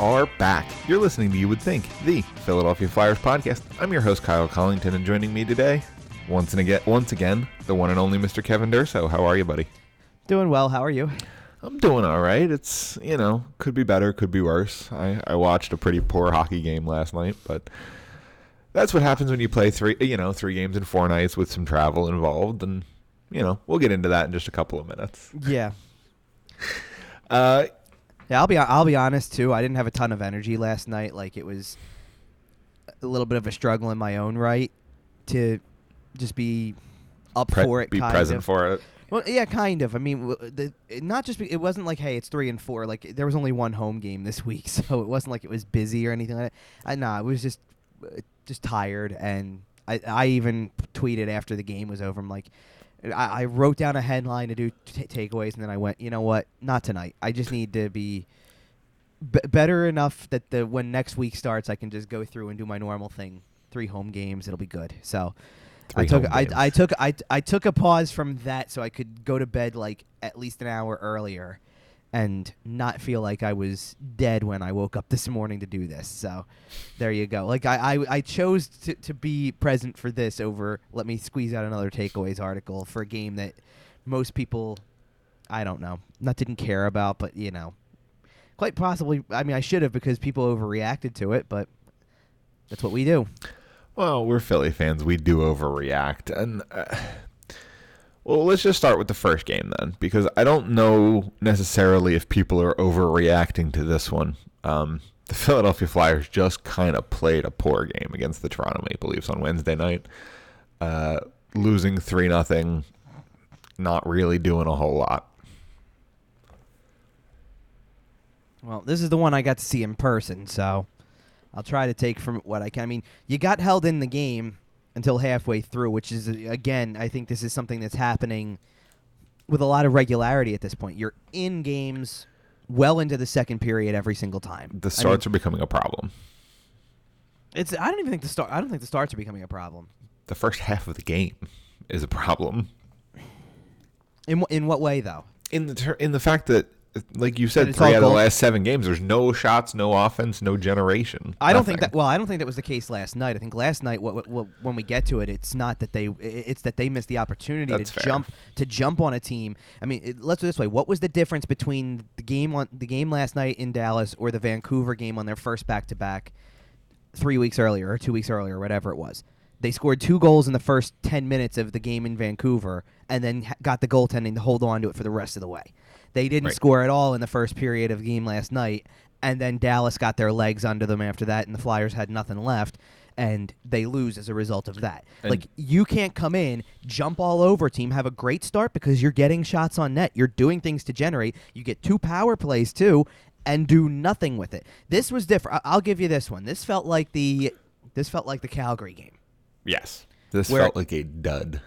are back. You're listening to, you would think, the Philadelphia Flyers podcast. I'm your host, Kyle Collington, and joining me today, once again, the one and only Mr. Kevin Durso. How are you, buddy? Doing well. How are you? I'm doing all right. It's, you know, could be better, could be worse. I watched a pretty poor hockey game last night, but that's what happens when you play three games in 4 nights with some travel involved, and, you know, we'll get into that in just a couple of minutes. Yeah. Yeah, I'll be honest too. I didn't have a ton of energy last night. Like, it was a little bit of a struggle in my own right to just be for it. Be kind present of. For it. Well, yeah, kind of. I mean, it wasn't like, hey, it's 3 and 4. Like, there was only one home game this week, so it wasn't like it was busy or anything like that. It was just tired, and I even tweeted after the game was over. I'm like, I wrote down a headline to do takeaways, and then I went, you know what? Not tonight. I just need to be better enough that when next week starts, I can just go through and do my normal thing. 3 home games, it'll be good. So I took a pause from that so I could go to bed like at least an hour earlier, and not feel like I was dead when I woke up this morning to do this. So there you go. Like, I chose to be present for this over, let me squeeze out another takeaways article for a game that most people, I don't know, didn't care about, but, you know, quite possibly, I mean, I should have, because people overreacted to it, but that's what we do. Well, we're Philly fans. We do overreact. And well, let's just start with the first game then, because I don't know necessarily if people are overreacting to this one. The Philadelphia Flyers just kind of played a poor game against the Toronto Maple Leafs on Wednesday night, losing 3-0, not really doing a whole lot. Well, this is the one I got to see in person, so I'll try to take from what I can. I mean, you got held in the game until halfway through, which is, again, I think this is something that's happening with a lot of regularity at this point. You're in games well into the second period every single time. The starts are becoming a problem. I don't think the starts are becoming a problem. The first half of the game is a problem. In what way, though? In the fact that, like you said, 3 out of the last 7 games, there's no shots, no offense, no generation. I don't think that was the case last night. I think last night, when we get to it, it's that they missed the opportunity to jump on a team. I mean, let's do it this way: what was the difference between the game last night in Dallas or the Vancouver game on their first back-to-back 3 weeks earlier or 2 weeks earlier, whatever it was? They scored 2 goals in the first 10 minutes of the game in Vancouver, and then got the goaltending to hold on to it for the rest of the way. They didn't score at all in the first period of the game last night, and then Dallas got their legs under them after that, and the Flyers had nothing left, and they lose as a result of that. And like, you can't come in, jump all over a team, have a great start because you're getting shots on net, you're doing things to generate, you get 2 power plays too, and do nothing with it. This was different. I'll give you this one. This felt like the Calgary game. Yes, this felt like a dud.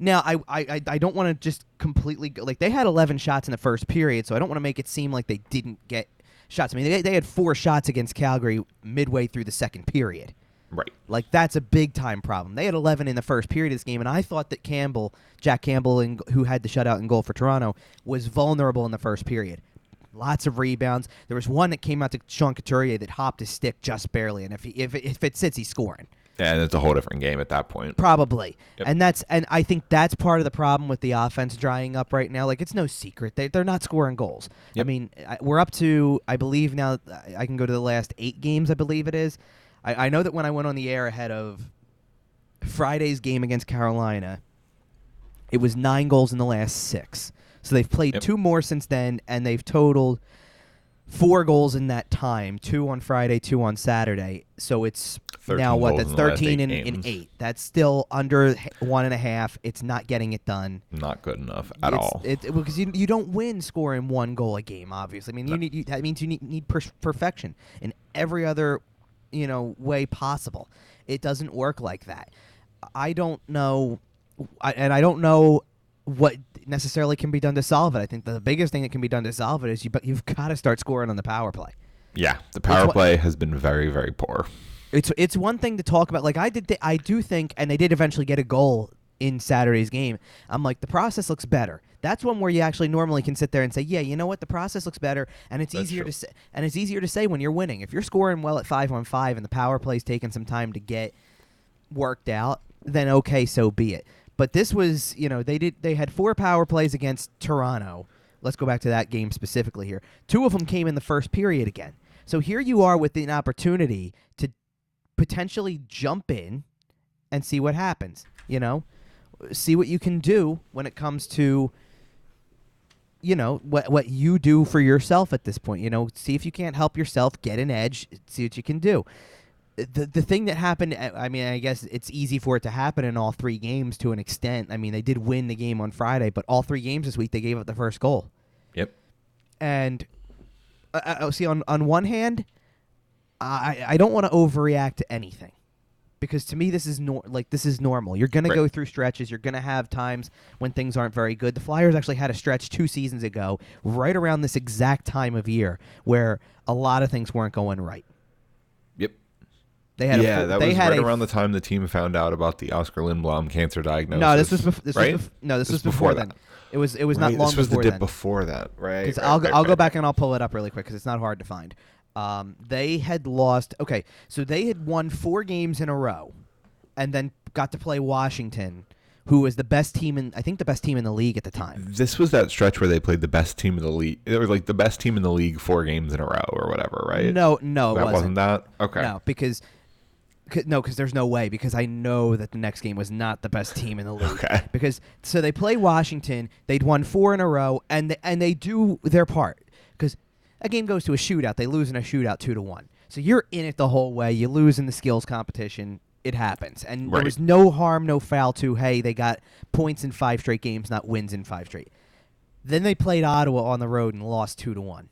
Now, I don't want to just completely go, like, they had 11 shots in the first period, so I don't want to make it seem like they didn't get shots. I mean, they had 4 shots against Calgary midway through the second period. Right. Like, that's a big-time problem. They had 11 in the first period of this game, and I thought that Jack Campbell, who had the shutout and goal for Toronto, was vulnerable in the first period. Lots of rebounds. There was one that came out to Sean Couturier that hopped his stick just barely, and if it sits, he's scoring. And it's a whole different game at that point. Probably. Yep. And I think that's part of the problem with the offense drying up right now. Like, it's no secret. They're not scoring goals. Yep. I mean, we're up to, I believe now, I can go to the last 8 games, I believe it is. I know that when I went on the air ahead of Friday's game against Carolina, it was 9 goals in the last 6. So they've played 2 more since then, and they've totaled 4 goals in that time, 2 on Friday, 2 on Saturday. So it's now what? That's 13 in 8. That's still under 1.5. It's not getting it done. Not good enough at all. Because you don't win scoring 1 goal a game, obviously. I mean, that means you need perfection in every other, you know, way possible. It doesn't work like that. I don't know, and I don't know what necessarily can be done to solve it. I think the biggest thing that can be done to solve it is you've got to start scoring on the power play. Yeah, the power play has been very, very poor. It's one thing to talk about. Like, I do think, and they did eventually get a goal in Saturday's game. I'm like, the process looks better. that's one where you actually normally can sit there and say, yeah, you know what, the process looks better, and it's easier to say when you're winning. If you're scoring well at 5-on-5 and the power play's taking some time to get worked out, then okay, so be it. But this was, you know, they had 4 power plays against Toronto. Let's go back to that game specifically here. 2 of them came in the first period again. So here you are with an opportunity to potentially jump in and see what happens, you know? See what you can do when it comes to, you know, what you do for yourself at this point. You know, see if you can't help yourself, get an edge, see what you can do. The thing that happened, I mean, I guess it's easy for it to happen in all 3 games to an extent. I mean, they did win the game on Friday, but all 3 games this week, they gave up the first goal. Yep. And, see, on one hand, I don't want to overreact to anything. Because to me, this is normal. You're going to go through stretches. You're going to have times when things aren't very good. The Flyers actually had a stretch 2 seasons ago, right around this exact time of year, where a lot of things weren't going right. Yep. They had around the time the team found out about the Oscar Lindblom cancer diagnosis. No, this was before that. It was not long before that. This was the dip before that, right? Because I'll go back and I'll pull it up really quick because it's not hard to find. They had lost. Okay, so they had won 4 games in a row, and then got to play Washington, who was the best team in the league at the time. This was that stretch where they played the best team in the league. It was like the best team in the league 4 games in a row or whatever, right? No, it wasn't that. Okay, no, because there's no way, because I know that the next game was not the best team in the league. Okay. Because so they play Washington, they'd won 4 in a row, and they do their part. A game goes to a shootout. They lose in a shootout 2-1. So you're in it the whole way. You lose in the skills competition. It happens. And There was no harm, no foul to, hey, they got points in 5 straight games, not wins in 5 straight. Then they played Ottawa on the road and lost 2-1.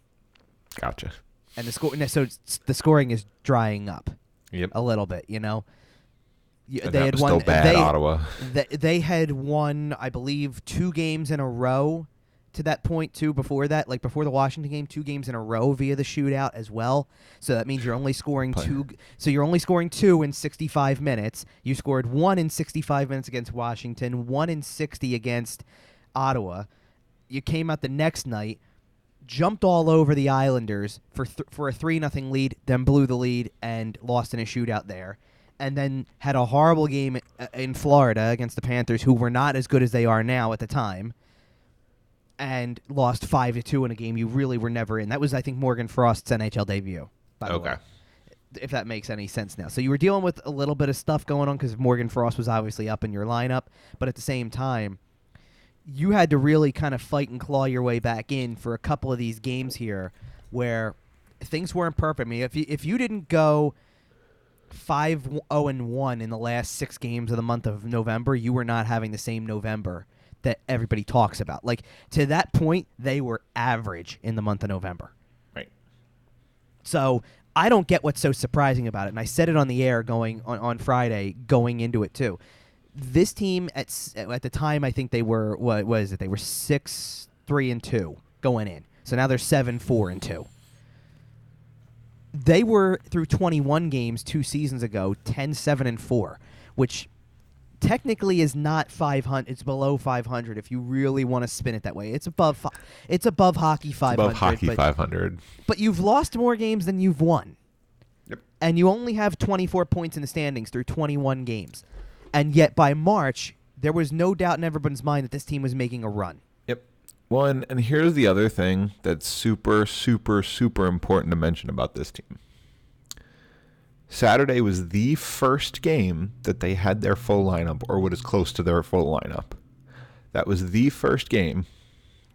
Gotcha. And so the scoring is drying up a little bit, you know. And they had won. Still bad, Ottawa. They had won, I believe, 2 games in a row. To that point, too, before that, like before the Washington game, 2 games in a row via the shootout as well. So that means you're only scoring 2. So you're only scoring 2 in 65 minutes. You scored 1 in 65 minutes against Washington, 1 in 60 against Ottawa. You came out the next night, jumped all over the Islanders for a 3-0 lead, then blew the lead and lost in a shootout there. And then had a horrible game in Florida against the Panthers, who were not as good as they are now at the time. And lost 5-2 in a game you really were never in. That was, I think, Morgan Frost's NHL debut, by the way, if that makes any sense now. So you were dealing with a little bit of stuff going on because Morgan Frost was obviously up in your lineup. But at the same time, you had to really kind of fight and claw your way back in for a couple of these games here where things weren't perfect. I mean, if you didn't go 5-0-1 in the last 6 games of the month of November, you were not having the same November that everybody talks about. Like, to that point, they were average in the month of November. Right. So I don't get what's so surprising about it. And I said it on the air on Friday going into it, too. This team, at the time, I think they were, what was it? They were 6-3-2 going in. So now they're 7-4-2. They were, through 21 games 2 seasons ago, 10-7-4, which technically is not 500. It's below 500 if you really want to spin it that way. It's above hockey 500. Above hockey 500. But you've lost more games than you've won. Yep. And you only have 24 points in the standings through 21 games. And yet by March, there was no doubt in everyone's mind that this team was making a run. Yep. Well, and here's the other thing that's super, super, super important to mention about this team. Saturday was the first game that they had their full lineup, or what is close to their full lineup. That was the first game,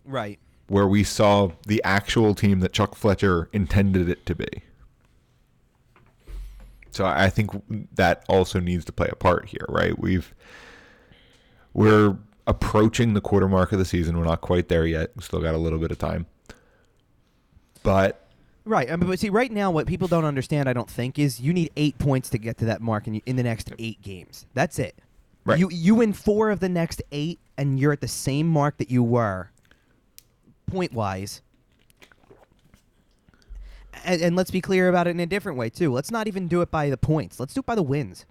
right, where we saw the actual team that Chuck Fletcher intended it to be. So I think that also needs to play a part here, right? We're approaching the quarter mark of the season. We're not quite there yet. We still got a little bit of time, but. Right, I mean, but see, right now, what people don't understand, I don't think, is you need 8 points to get to that mark in the next 8 games. That's it. Right. You win 4 of the next 8, and you're at the same mark that you were, point-wise. And let's be clear about it in a different way, too. Let's not even do it by the points. Let's do it by the wins.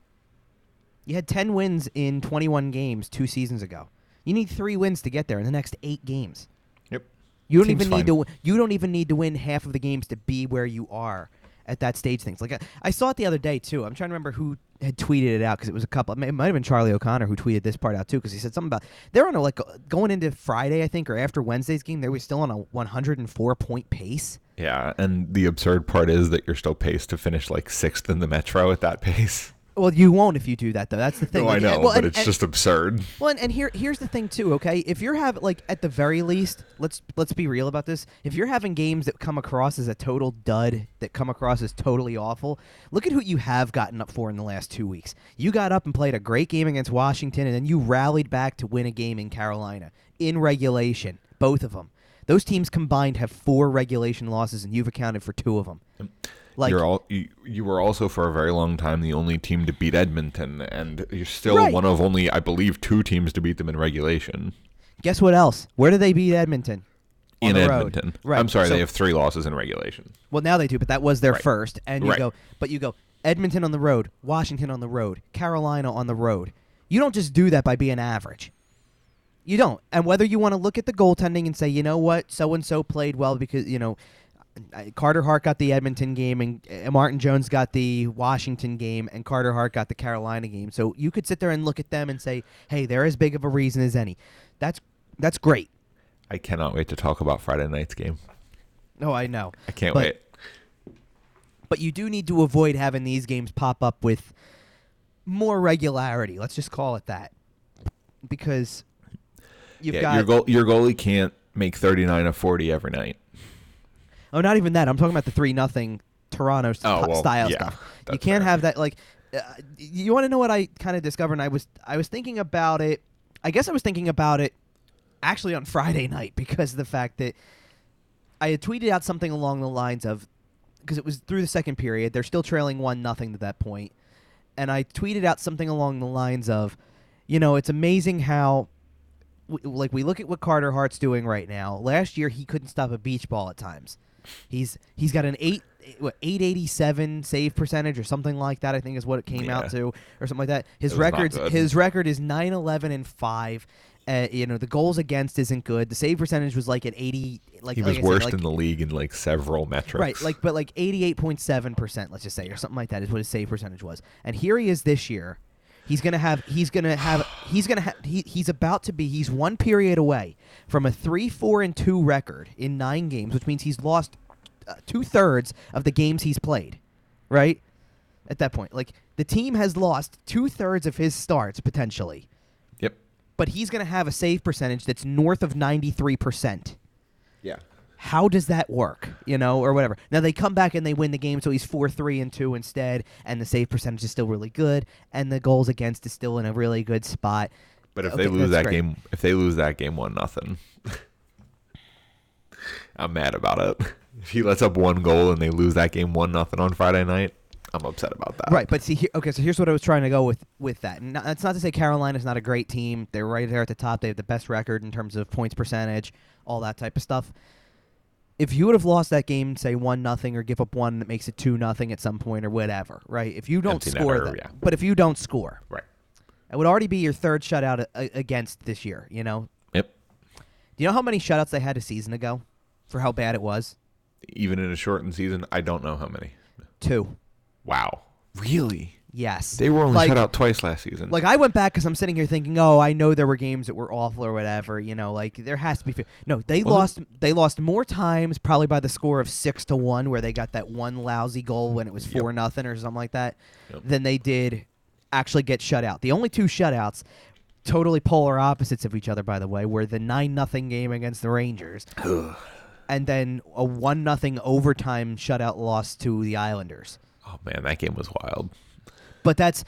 You had 10 wins in 21 games 2 seasons ago. You need 3 wins to get there in the next 8 games. Yep. You don't even need to win half of the games to be where you are at that stage things. Like I saw it the other day too. I'm trying to remember who had tweeted it out because it was a couple. It might have been Charlie O'Connor who tweeted this part out too because he said something about they're on a like going into Friday I think or after Wednesday's game they were still on a 104-point pace. Yeah, and the absurd part is that you're still paced to finish like 6th in the Metro at that pace. Well, you won't if you do that, though. That's the thing. No, like, I know, well, but it's just absurd. Well, and here's the thing, too, okay? If you're having, like, at the very least, let's be real about this. If you're having games that come across as a total dud, that come across as totally awful, look at who you have gotten up for in the last 2 weeks. You got up and played a great game against Washington, and then you rallied back to win a game in Carolina in regulation, both of them. Those teams combined have 4 regulation losses, and you've accounted for 2 of them. Like, you were also for a very long time the only team to beat Edmonton, and you're still right. One of only, I believe, 2 teams to beat them in regulation. Guess what else? Where do they beat Edmonton? On in Edmonton. Road. Right. I'm sorry, so, they have 3 losses in regulation. Well, now they do, but that was their right. First. And you right. Go, but you go Edmonton on the road, Washington on the road, Carolina on the road. You don't just do that by being average. You don't. And whether you want to look at the goaltending and say, you know what, so-and-so played well because, you know, Carter Hart got the Edmonton game, and Martin Jones got the Washington game, and Carter Hart got the Carolina game. So you could sit there and look at them and say, hey, they're as big of a reason as any. That's great. I cannot wait to talk about Friday night's game. No, I know. I can't wait. But you do need to avoid having these games pop up with more regularity. Let's just call it that. Because you've got... Your goalie can't make 39 of 40 every night. Oh, not even that. I'm talking about the 3-0 Toronto style stuff. You can't have that. Like, you want to know what I kind of discovered? And I was thinking about it. I guess I was thinking about it actually on Friday night because of the fact that I had tweeted out something along the lines of, because it was through the second period, they're still trailing 1-0 at that point, and I tweeted out something along the lines of, you know, it's amazing how. Like, we look at what Carter Hart's doing right now. Last year, he couldn't stop a beach ball at times. He's got an 887 save percentage or something like that, I think is what it came out to, or something like that. His record is 9-11-5. You know, the goals against isn't good. The save percentage was like at 80. Like, he was worst in the league in like several metrics. Right, like but like 88.7%, let's just say, or something like that is what his save percentage was. And here he is this year. He's one period away from a 3-4-2 record in 9 games, which means he's lost 2/3 of the games he's played, right? At that point, like the team has lost 2/3 of his starts potentially. Yep. But he's going to have a save percentage that's north of 93%. Yeah. How does that work, you know, or whatever? Now, they come back and they win the game, so he's 4-3-2 instead, and the save percentage is still really good, and the goals against is still in a really good spot. But if they lose that game, 1-0, I'm mad about it. If he lets up 1 goal and they lose that game 1-0 on Friday night, I'm upset about that. Right, but see, so here's what I was trying to go with that. And that's not to say Carolina's not a great team. They're right there at the top. They have the best record in terms of points percentage, all that type of stuff. If you would have lost that game, say 1-0 or give up 1 that makes it 2-0 at some point or whatever, right? If you don't score that, yeah. But if you don't score, right, it would already be your 3rd shutout against this year, you know? Yep. Do you know how many shutouts they had a season ago for how bad it was? Even in a shortened season, I don't know how many. 2. Wow. Really? Yes. They were only shut out twice last season. Like, I went back because I'm sitting here thinking, oh, I know there were games that were awful or whatever. You know, like, there has to be... No, they lost more times, probably by the score of 6-1, where they got that one lousy goal when it was 4-0 or something like that, than they did actually get shut out. The only 2 shutouts, totally polar opposites of each other, by the way, were the 9-0 game against the Rangers, and then a 1-0 overtime shutout loss to the Islanders. Oh, man, that game was wild. But that's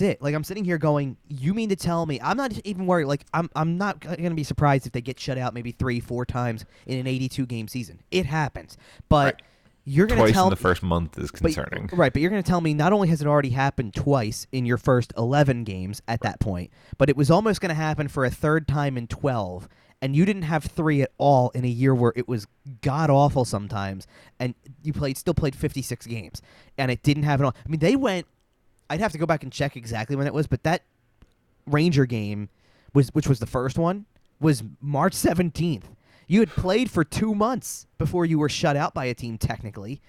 it. Like, I'm sitting here going, you mean to tell me? I'm not even worried. Like, I'm not going to be surprised if they get shut out maybe 3-4 times in an 82-game season. It happens. But right. You're going to tell me. Twice in the first month is concerning. But you're going to tell me not only has it already happened twice in your first 11 games at that point, but it was almost going to happen for a 3rd time in 12, and you didn't have 3 at all in a year where it was god-awful sometimes, and you still played 56 games, and it didn't happen all. I mean, I'd have to go back and check exactly when it was, but that Ranger game which was the first one, was March 17th. You had played for 2 months before you were shut out by a team technically.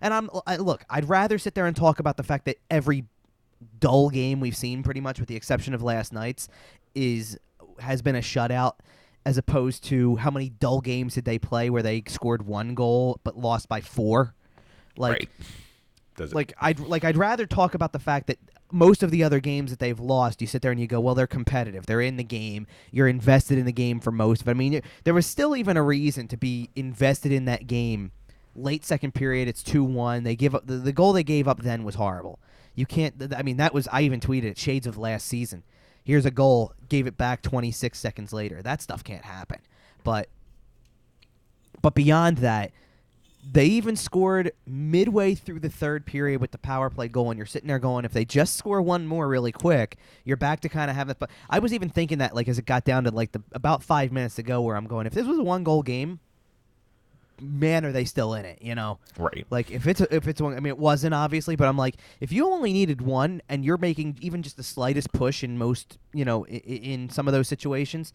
And look, I'd rather sit there and talk about the fact that every dull game we've seen, pretty much with the exception of last night's, has been a shutout, as opposed to how many dull games did they play where they scored one goal but lost by four. Like, right. I'd rather talk about the fact that most of the other games that they've lost, you sit there and you go, well, they're competitive, they're in the game, you're invested in the game for most of it. I mean, there was still even a reason to be invested in that game. Late second period, it's 2-1. They give up the goal they gave up then was horrible. You can't. I mean, that was. I even tweeted it. Shades of last season. Here's a goal. Gave it back 26 seconds later. That stuff can't happen. But beyond that, they even scored midway through the third period with the power play goal, and you're sitting there going, if they just score one more really quick, you're back to kind of having. But I was even thinking that, like, as it got down to like about 5 minutes to go, where I'm going, if this was a one goal game, man, are they still in it, you know? Right. Like, if it's one, I mean, it wasn't, obviously, but I'm like, if you only needed one and you're making even just the slightest push in most, you know, in some of those situations,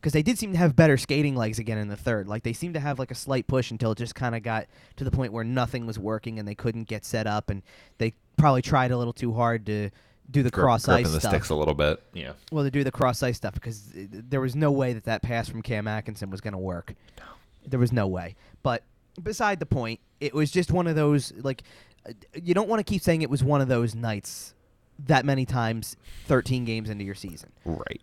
because they did seem to have better skating legs again in the third. Like, they seemed to have, like, a slight push until it just kind of got to the point where nothing was working and they couldn't get set up, and they probably tried a little too hard to do the cross-ice stuff. The sticks a little bit, yeah. Well, to do the cross-ice stuff, because there was no way that pass from Cam Atkinson was going to work. No. There was no way. But beside the point, it was just one of those, like, you don't want to keep saying it was one of those nights that many times 13 games into your season. Right.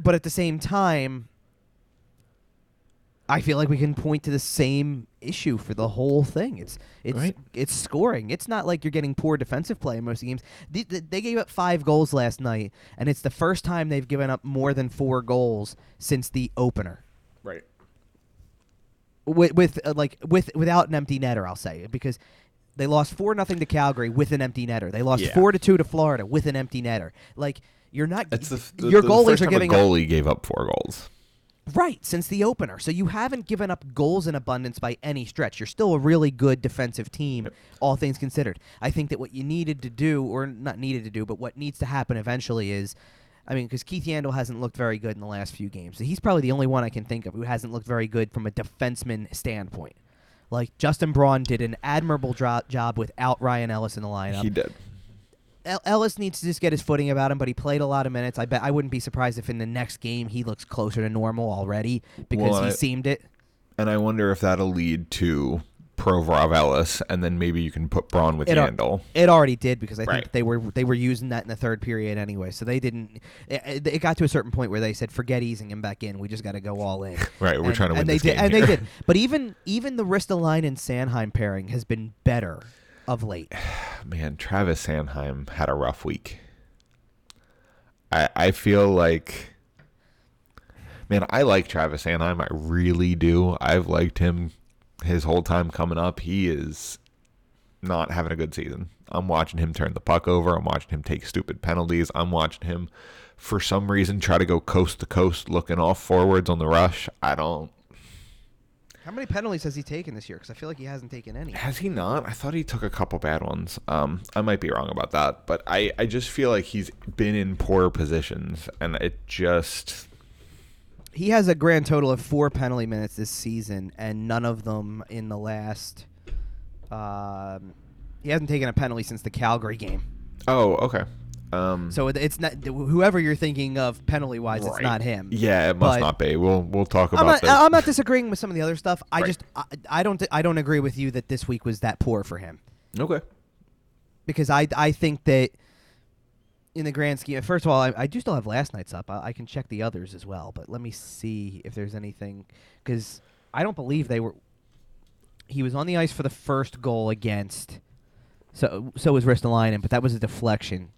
But at the same time, I feel like we can point to the same issue for the whole thing. It's right. It's scoring. It's not like you're getting poor defensive play in most of the games. They gave up 5 goals last night, and it's the first time they've given up more than 4 goals since the opener. Right. Without an empty netter, I'll say, because they lost 4-0 to Calgary with an empty netter. They lost 4-2 to Florida with an empty netter. Like, you're not. It's your goalies are giving. A goalie gave up 4 goals. Right, since the opener. So you haven't given up goals in abundance by any stretch. You're still a really good defensive team, all things considered. I think that what you needed to do, or not needed to do, but what needs to happen eventually is. I mean, because Keith Yandel hasn't looked very good in the last few games. He's probably the only one I can think of who hasn't looked very good from a defenseman standpoint. Like, Justin Braun did an admirable job without Ryan Ellis in the lineup. He did. Ellis needs to just get his footing about him, but he played a lot of minutes. I wouldn't be surprised if in the next game he looks closer to normal already, because he seemed it. And I wonder if that'll lead to Provorov Ellis, and then maybe you can put Braun with Yandel. It already did, because I think they were using that in the third period anyway. So they didn't. It got to a certain point where they said, "Forget easing him back in. We just got to go all in." Right, we're trying to win this game. And they did. But even the Ristolainen and Sanheim pairing has been better of late. Man, Travis Sanheim had a rough week. I feel like. Man, I like Travis Sanheim. I really do. I've liked him. His whole time coming up, he is not having a good season. I'm watching him turn the puck over. I'm watching him take stupid penalties. I'm watching him, for some reason, try to go coast to coast, looking off forwards on the rush. I don't. How many penalties has he taken this year? Because I feel like he hasn't taken any. Has he not? I thought he took a couple bad ones. I might be wrong about that. But I just feel like he's been in poor positions, and it just. He has a grand total of 4 penalty minutes this season, and none of them in the last. He hasn't taken a penalty since the Calgary game. Oh, okay. So it's not whoever you're thinking of penalty wise. Right. It's not him. Yeah, it must not be. We'll talk about. I'm not disagreeing with some of the other stuff. I don't agree with you that this week was that poor for him. Okay. Because I think that. In the grand scheme, first of all, I do still have last night's up. I can check the others as well, but let me see if there's anything, because I don't believe they were. He was on the ice for the first goal against, so was Ristolainen, but that was a deflection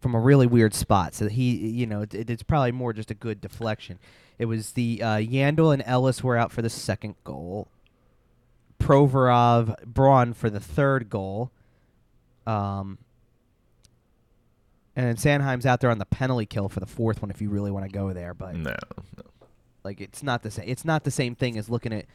from a really weird spot. So he, you know, it's probably more just a good deflection. It was the Yandel and Ellis were out for the second goal. Provorov, Braun for the third goal. And then Sanheim's out there on the penalty kill for the fourth one if you really want to go there, but no. Like, it's not the same. It's not the same thing as looking at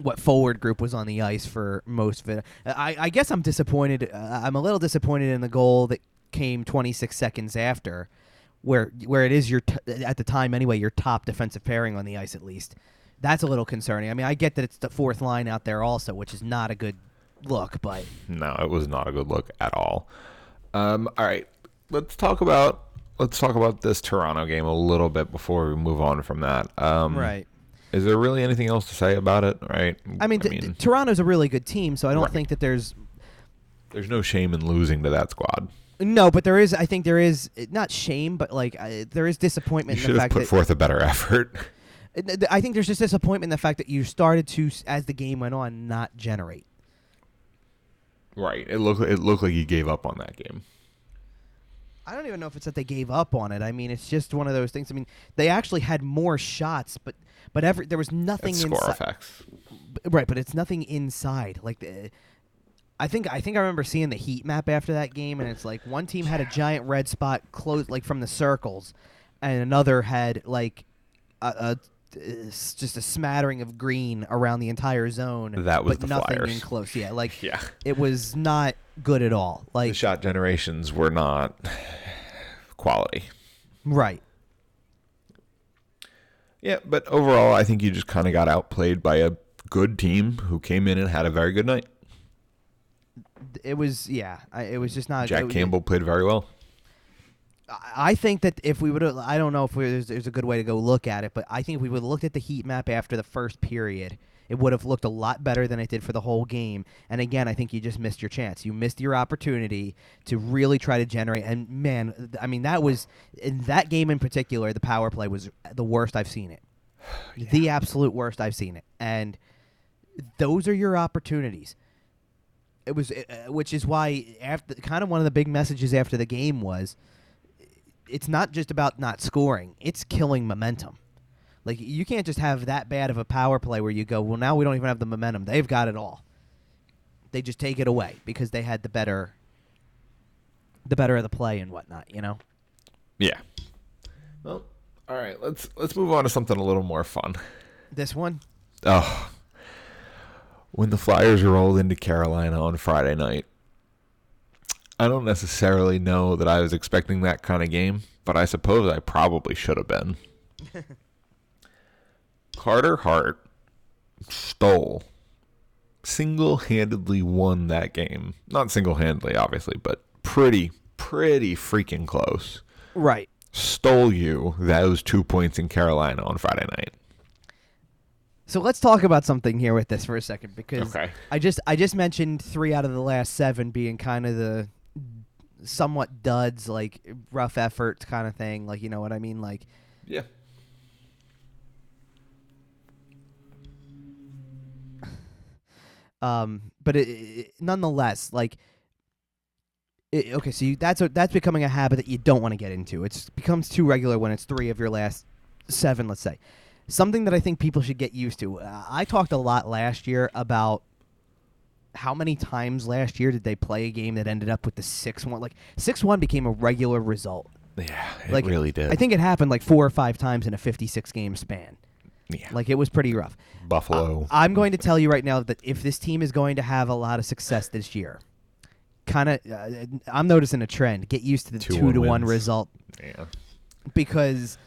what forward group was on the ice for most of it. I guess I'm disappointed. I'm a little disappointed in the goal that came 26 seconds after, where it is your at the time anyway, your top defensive pairing on the ice at least. That's a little concerning. I mean, I get that it's the fourth line out there also, which is not a good look, but... No, it was not a good look at all. All right, let's talk about this Toronto game a little bit before we move on from that. Right. Is there really anything else to say about it, right? I mean, Toronto's a really good team, so I don't think that there's... There's no shame in losing to that squad. No, but there is. I think there is, not shame, but there is disappointment in the fact that... You should have put forth a better effort. I think there's just disappointment in the fact that you started to, as the game went on, not generate. Right. It looked like you gave up on that game. I don't even know if it's that they gave up on it. I mean, it's just one of those things. I mean, they actually had more shots, but there was nothing inside. Score effects. Right, but it's nothing inside. Like, I think I remember seeing the heat map after that game, and it's like one team had a giant red spot close, like from the circles, and another had like just a smattering of green around the entire zone. That was but the nothing Flyers. In close. Yeah, like it was not good at all. Like, the shot generations were not quality. Right. Yeah, but overall, I think you just kind of got outplayed by a good team who came in and had a very good night. It was, it was just not... Jack Campbell played very well. I think that if we would have... I don't know if there's a good way to go look at it, but I think if we would have looked at the heat map after the first period, it would have looked a lot better than it did for the whole game. And again, I think you just missed your chance. You missed your opportunity to really try to generate. And man, I mean, that was... In that game in particular, the power play was the worst I've seen it. Yeah. The absolute worst I've seen it. And those are your opportunities. It was, which is why after kind of one of the big messages after the game was, it's not just about not scoring; it's killing momentum. Like, you can't just have that bad of a power play where you go, well, now we don't even have the momentum. They've got it all. They just take it away because they had the better of the play and whatnot. You know. Yeah. Well, all right. Let's move on to something a little more fun. This one. Oh. When the Flyers rolled into Carolina on Friday night, I don't necessarily know that I was expecting that kind of game, but I suppose I probably should have been. Carter Hart single-handedly won that game. Not single-handedly, obviously, but pretty freaking close. Right. Stole you those 2 points in Carolina on Friday night. So let's talk about something here with this for a second, because I just mentioned 3 out of the last 7 being kind of the somewhat duds, like rough efforts kind of thing. Like, you know what I mean? Like, yeah. But it nonetheless, like, so that's becoming a habit that you don't want to get into. It becomes too regular when it's 3 of your last 7, let's say. Something that I think people should get used to. I talked a lot last year about how many times last year did they play a game that ended up with the 6-1. Like, 6-1 became a regular result. Yeah, it really did. I think it happened like 4 or 5 times in a 56-game span. Yeah. Like, it was pretty rough. Buffalo. I'm going to tell you right now that if this team is going to have a lot of success this year, kind of, I'm noticing a trend. Get used to the 2-1 result. Yeah. Because...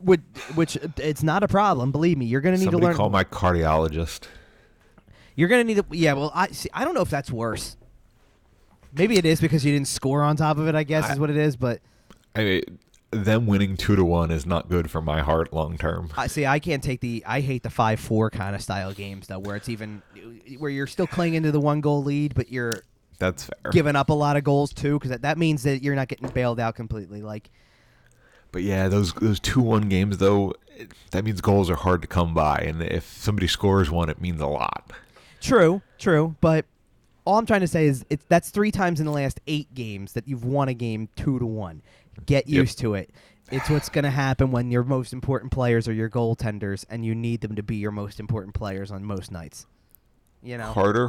Which it's not a problem, believe me. You're going to need to learn. Call my cardiologist. You're going to need to. Yeah, well, I don't know if that's worse. Maybe it is because you didn't score on top of it, I guess, is what it is. But I mean, them winning 2-1 is not good for my heart long term. I can't take the. I hate the 5-4 kind of style games though, where it's even where you're still clinging to the 1-goal lead, but you're that's fair giving up a lot of goals too, because that means that you're not getting bailed out completely, like. But yeah, those 2-1 games though, that means goals are hard to come by, and if somebody scores one, it means a lot. True. But all I'm trying to say is that's 3 times in the last 8 games that you've won a game 2-1. Get used to it. It's what's going to happen when your most important players are your goaltenders, and you need them to be your most important players on most nights. You know, the Carter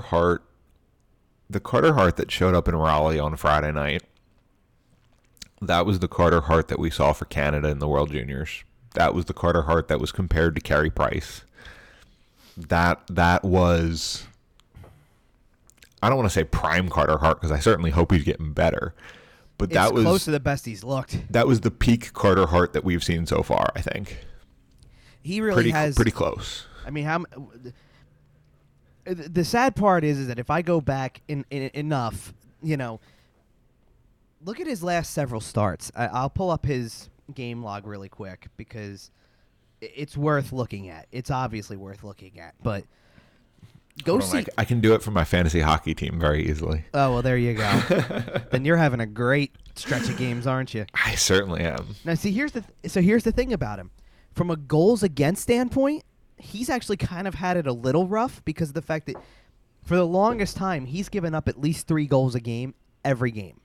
Hart that showed up in Raleigh on Friday night. That was the Carter Hart that we saw for Canada in the World Juniors. That was the Carter Hart that was compared to Carey Price. That was, I don't want to say prime Carter Hart, because I certainly hope he's getting better. But that was close to the best he's looked. That was the peak Carter Hart that we've seen so far, I think. He really has pretty close. I mean, how the sad part is that if I go back in enough, you know, look at his last several starts. I'll pull up his game log really quick because it's worth looking at. It's obviously worth looking at, but go see. I can do it for my fantasy hockey team very easily. Oh, well, there you go. Then you're having a great stretch of games, aren't you? I certainly am. Now, see, here's the thing about him. From a goals against standpoint, he's actually kind of had it a little rough because of the fact that for the longest time, he's given up at least 3 goals a game every game.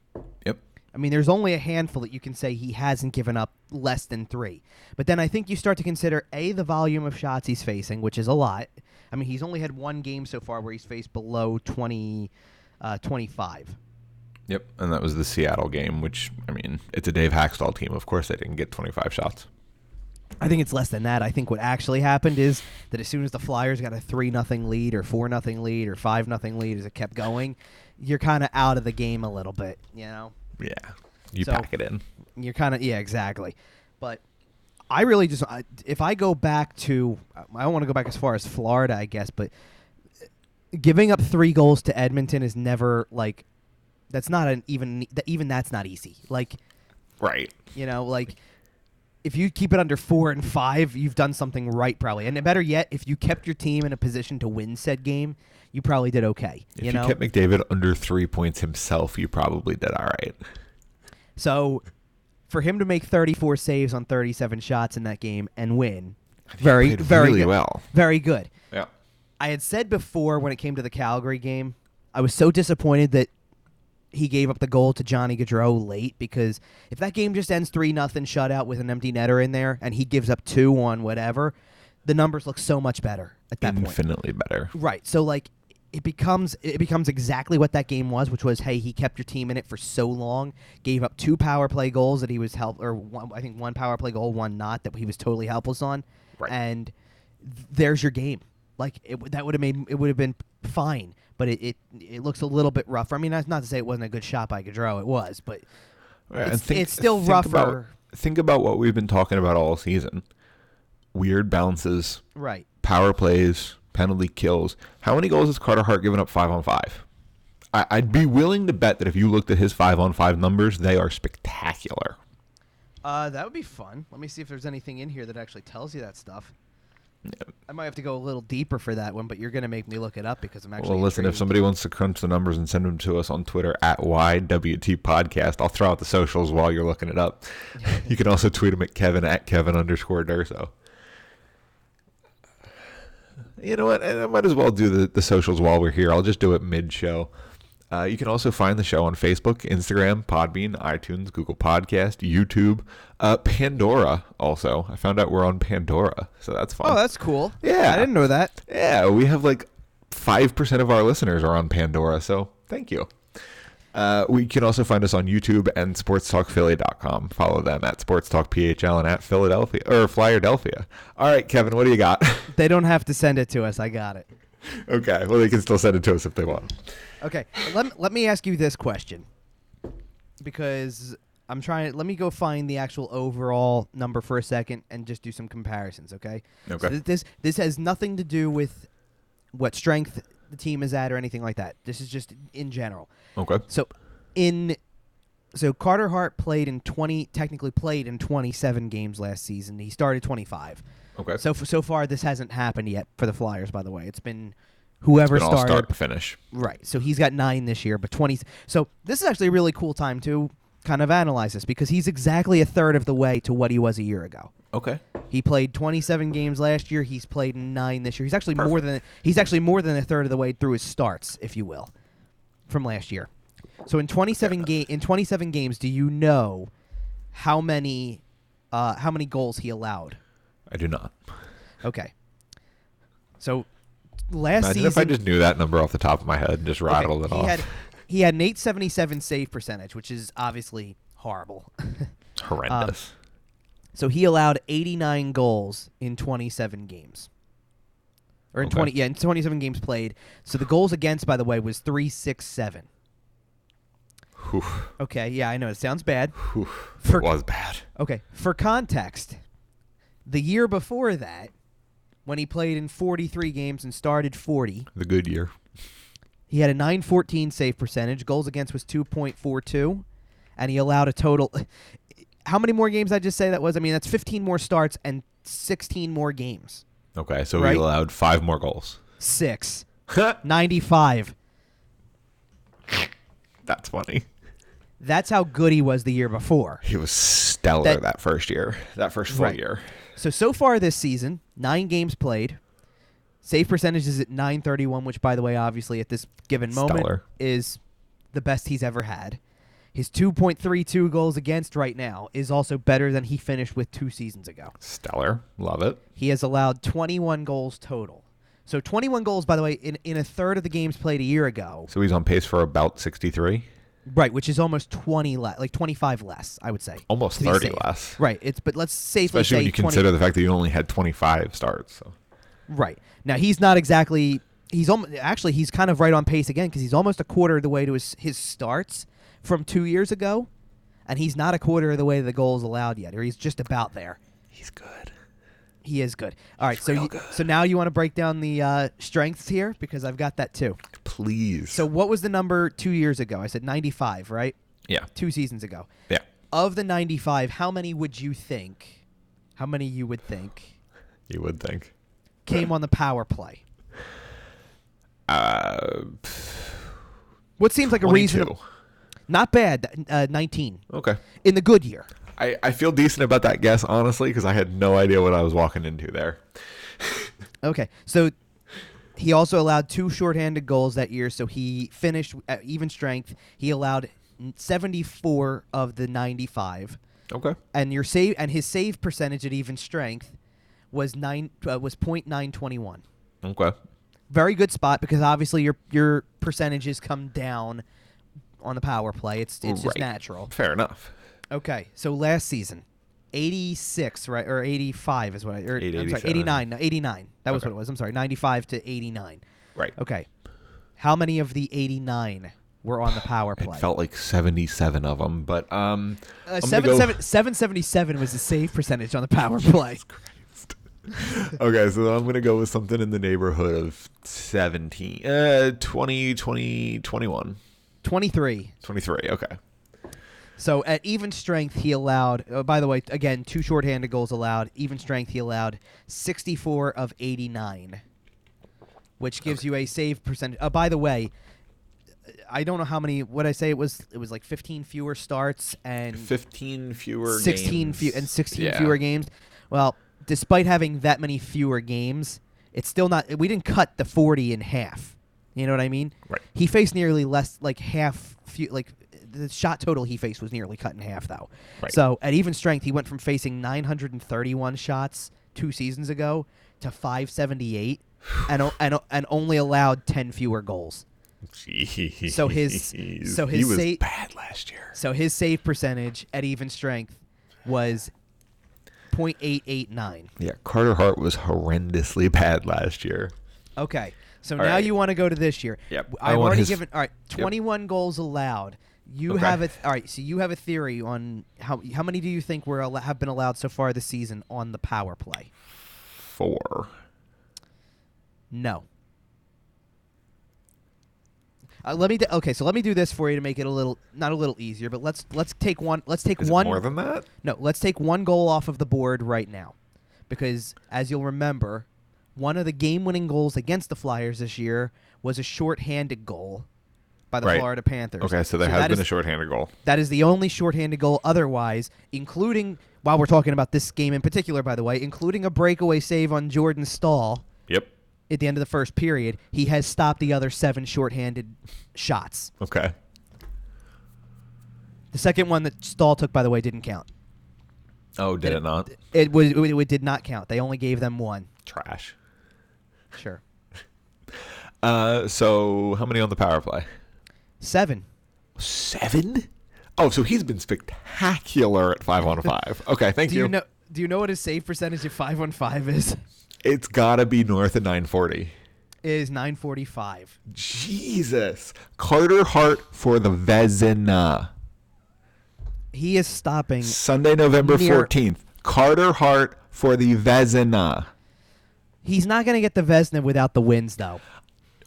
Yep. I mean, there's only a handful that you can say he hasn't given up less than 3. But then I think you start to consider, A, the volume of shots he's facing, which is a lot. I mean, he's only had 1 game so far where he's faced below 25. Yep, and that was the Seattle game, which, I mean, it's a Dave Haxtell team. Of course they didn't get 25 shots. I think it's less than that. I think what actually happened is that as soon as the Flyers got a 3-0 lead or 4-0 lead or 5-0 lead as it kept going, you're kind of out of the game a little bit, you know? Yeah, you pack it in. You're kind of, yeah, exactly. But I really just, if I go back to, I don't want to go back as far as Florida, I guess, but giving up 3 goals to Edmonton is never, like, that's not an even that's not easy. Like, right. You know, like, if you keep it under 4 and 5, you've done something right probably. And better yet, if you kept your team in a position to win said game, you probably did okay. If you kept McDavid under 3 points himself, you probably did all right. So for him to make 34 saves on 37 shots in that game and win, very, very really good. Well. Very good. Yeah. I had said before when it came to the Calgary game, I was so disappointed that he gave up the goal to Johnny Gaudreau late, because if that game just ends 3-0 shutout with an empty netter in there and he gives up 2 on whatever, the numbers look so much better at that Infinitely point. Better. Right. So, like, it becomes exactly what that game was, which was, hey, he kept your team in it for so long, gave up 2 power play goals that he was one power play goal, 1 not, that he was totally helpless on. Right. And there's your game. Like, it would have been fine. But it looks a little bit rougher. I mean, that's not to say it wasn't a good shot by Gaudreau. It was, but it's still rougher. Think about what we've been talking about all season. Weird bounces. Right. Power plays, penalty kills. How many goals has Carter Hart given up 5-on-5? I'd be willing to bet that if you looked at his 5-on-5 numbers, they are spectacular. That would be fun. Let me see if there's anything in here that actually tells you that stuff. I might have to go a little deeper for that one, but you're going to make me look it up because I'm actually intrigued. Well, listen, if somebody wants to crunch the numbers and send them to us on Twitter at YWT Podcast, I'll throw out the socials while you're looking it up. You can also tweet them at Kevin @Kevin_Durso. You know what? I might as well do the socials while we're here. I'll just do it mid-show. You can also find the show on Facebook, Instagram, Podbean, iTunes, Google Podcast, YouTube, Pandora also. I found out we're on Pandora, so that's fun. Oh, that's cool. Yeah. I didn't know that. Yeah, we have like 5% of our listeners are on Pandora, so thank you. We can also find us on YouTube and sportstalkphilly.com. Follow them at sportstalkphl and at Philadelphia, or Flyerdelphia. All right, Kevin, what do you got? They don't have to send it to us. I got it. Okay, well, they can still send it to us if they want. Okay, let me ask you this question, because I'm trying to, let me go find the actual overall number for a second and just do some comparisons, okay? Okay. So this has nothing to do with what strength the team is at or anything like that. This is just in general. Okay. So Carter Hart technically played in 27 games last season. He started 25. Okay. So far, this hasn't happened yet for the Flyers, by the way. It's been whoever started. All start to finish. Right. So he's got 9 this year, but 20. So this is actually a really cool time to kind of analyze this, because he's exactly a third of the way to what he was a year ago. Okay. He played 27 games last year. He's played 9 this year. He's actually Perfect. He's actually more than a third of the way through his starts, if you will, from last year. So in 27 games, do you know how many goals he allowed? I do not. Okay. So last season... if I just knew that number off the top of my head and just rattled it off. He had an .877 save percentage, which is obviously horrible. Horrendous. So he allowed 89 goals in 27 games. Or in 27 games played. So the goals against, by the way, was .367. Oof. Okay, yeah, I know. It sounds bad. Oof. It was bad. Okay, for context, the year before that, when he played in 43 games and started 40. The good year. He had a .914 save percentage. Goals against was 2.42. And he allowed a total... How many more games did I just say that was? I mean, that's 15 more starts and 16 more games. Okay, so right? He allowed 5 more goals. 6. 95. That's funny. That's how good he was the year before. He was stellar that first year, that first full year. So far this season, 9 games played. Save percentage is at .931, which, by the way, obviously at this given moment is the best he's ever had. His 2.32 goals against right now is also better than he finished with 2 seasons ago. Stellar. Love it. He has allowed 21 goals total. So 21 goals, by the way, in a third of the games played a year ago. So he's on pace for about 63? Right, which is almost 20 less, like 25 less, I would say. Almost 30 less. Right, but let's safely say 20. Especially when you consider the fact that you only had 25 starts. So. Right. Now, he's not exactly, he's kind of right on pace again because he's almost a quarter of the way to his starts from 2 years ago, and he's not a quarter of the way to the goals allowed yet, or he's just about there. He's good. He is good. All right, so now you want to break down the strengths here because I've got that too. Please. So what was the number 2 years ago? I said 95, right? Yeah. 2 seasons ago. Yeah. Of the 95, how many you would think? You would think. Came on the power play. What seems like 22. A reasonable. Not bad, 19. Okay. In the good year. I feel decent about that guess, honestly, because I had no idea what I was walking into there. Okay. So he also allowed 2 shorthanded goals that year, so he finished at even strength. He allowed 74 of the 95. Okay. And his save percentage at even strength was .921. Okay. Very good spot because obviously your percentages come down on the power play. It's just natural. Fair enough. Okay, so last season, 86, right, or 85 is what I... Or, I'm sorry, 89. No, 89. That was what it was. I'm sorry, 95 to 89. Right. Okay. How many of the 89 were on the power play? It felt like 77 of them, but... 777 was the save percentage on the power play. Okay, so I'm going to go with something in the neighborhood of 17. 20, 21. 23, okay. So at even strength, he allowed, by the way, again, 2 shorthanded goals allowed. Even strength, he allowed 64 of 89, which gives you a save percentage. By the way, I don't know how many, what I say it was. It was like 15 fewer starts and 15 fewer 16 games. 16 fewer games. Well, despite having that many fewer games, it's still not, we didn't cut the 40 in half. You know what I mean? Right. He faced nearly less, like half, the shot total he faced was nearly cut in half, though. Right. So at even strength, he went from facing 931 shots 2 seasons ago to 578 and only allowed 10 fewer goals. Jeez. So his he was bad last year. So his save percentage at even strength was .889. Yeah, Carter Hart was horrendously bad last year. Okay, so all now right. You want to go to this year. Yep. I've already given. All right, 21 goals allowed. You have all right. So you have a theory on how many do you think have been allowed so far this season on the power play? 4. No. Let me do this for you to make it not a little easier, but let's take one. Is it more than that? No, let's take one goal off of the board right now, because as you'll remember, one of the game-winning goals against the Flyers this year was a shorthanded goal. By the Florida Panthers. Okay, so there has been a shorthanded goal. That is the only shorthanded goal otherwise, including, while we're talking about this game in particular, by the way, including a breakaway save on Jordan Staal. Yep. At the end of the first period, he has stopped the other 7 shorthanded shots. Okay. The second one that Staal took, by the way, didn't count. Oh, did it not? It did not count. They only gave them 1. Trash. Sure. So how many on the power play? 7. 7? Oh, so he's been spectacular at 5-on-5. Okay, thank you. Do you know what his save percentage at 5-on-5 is? It's got to be north of .940. is 9:45. Jesus. Carter Hart for the Vezina. He is stopping Sunday, November 14th. Carter Hart for the Vezina. He's not going to get the Vezina without the wins, though.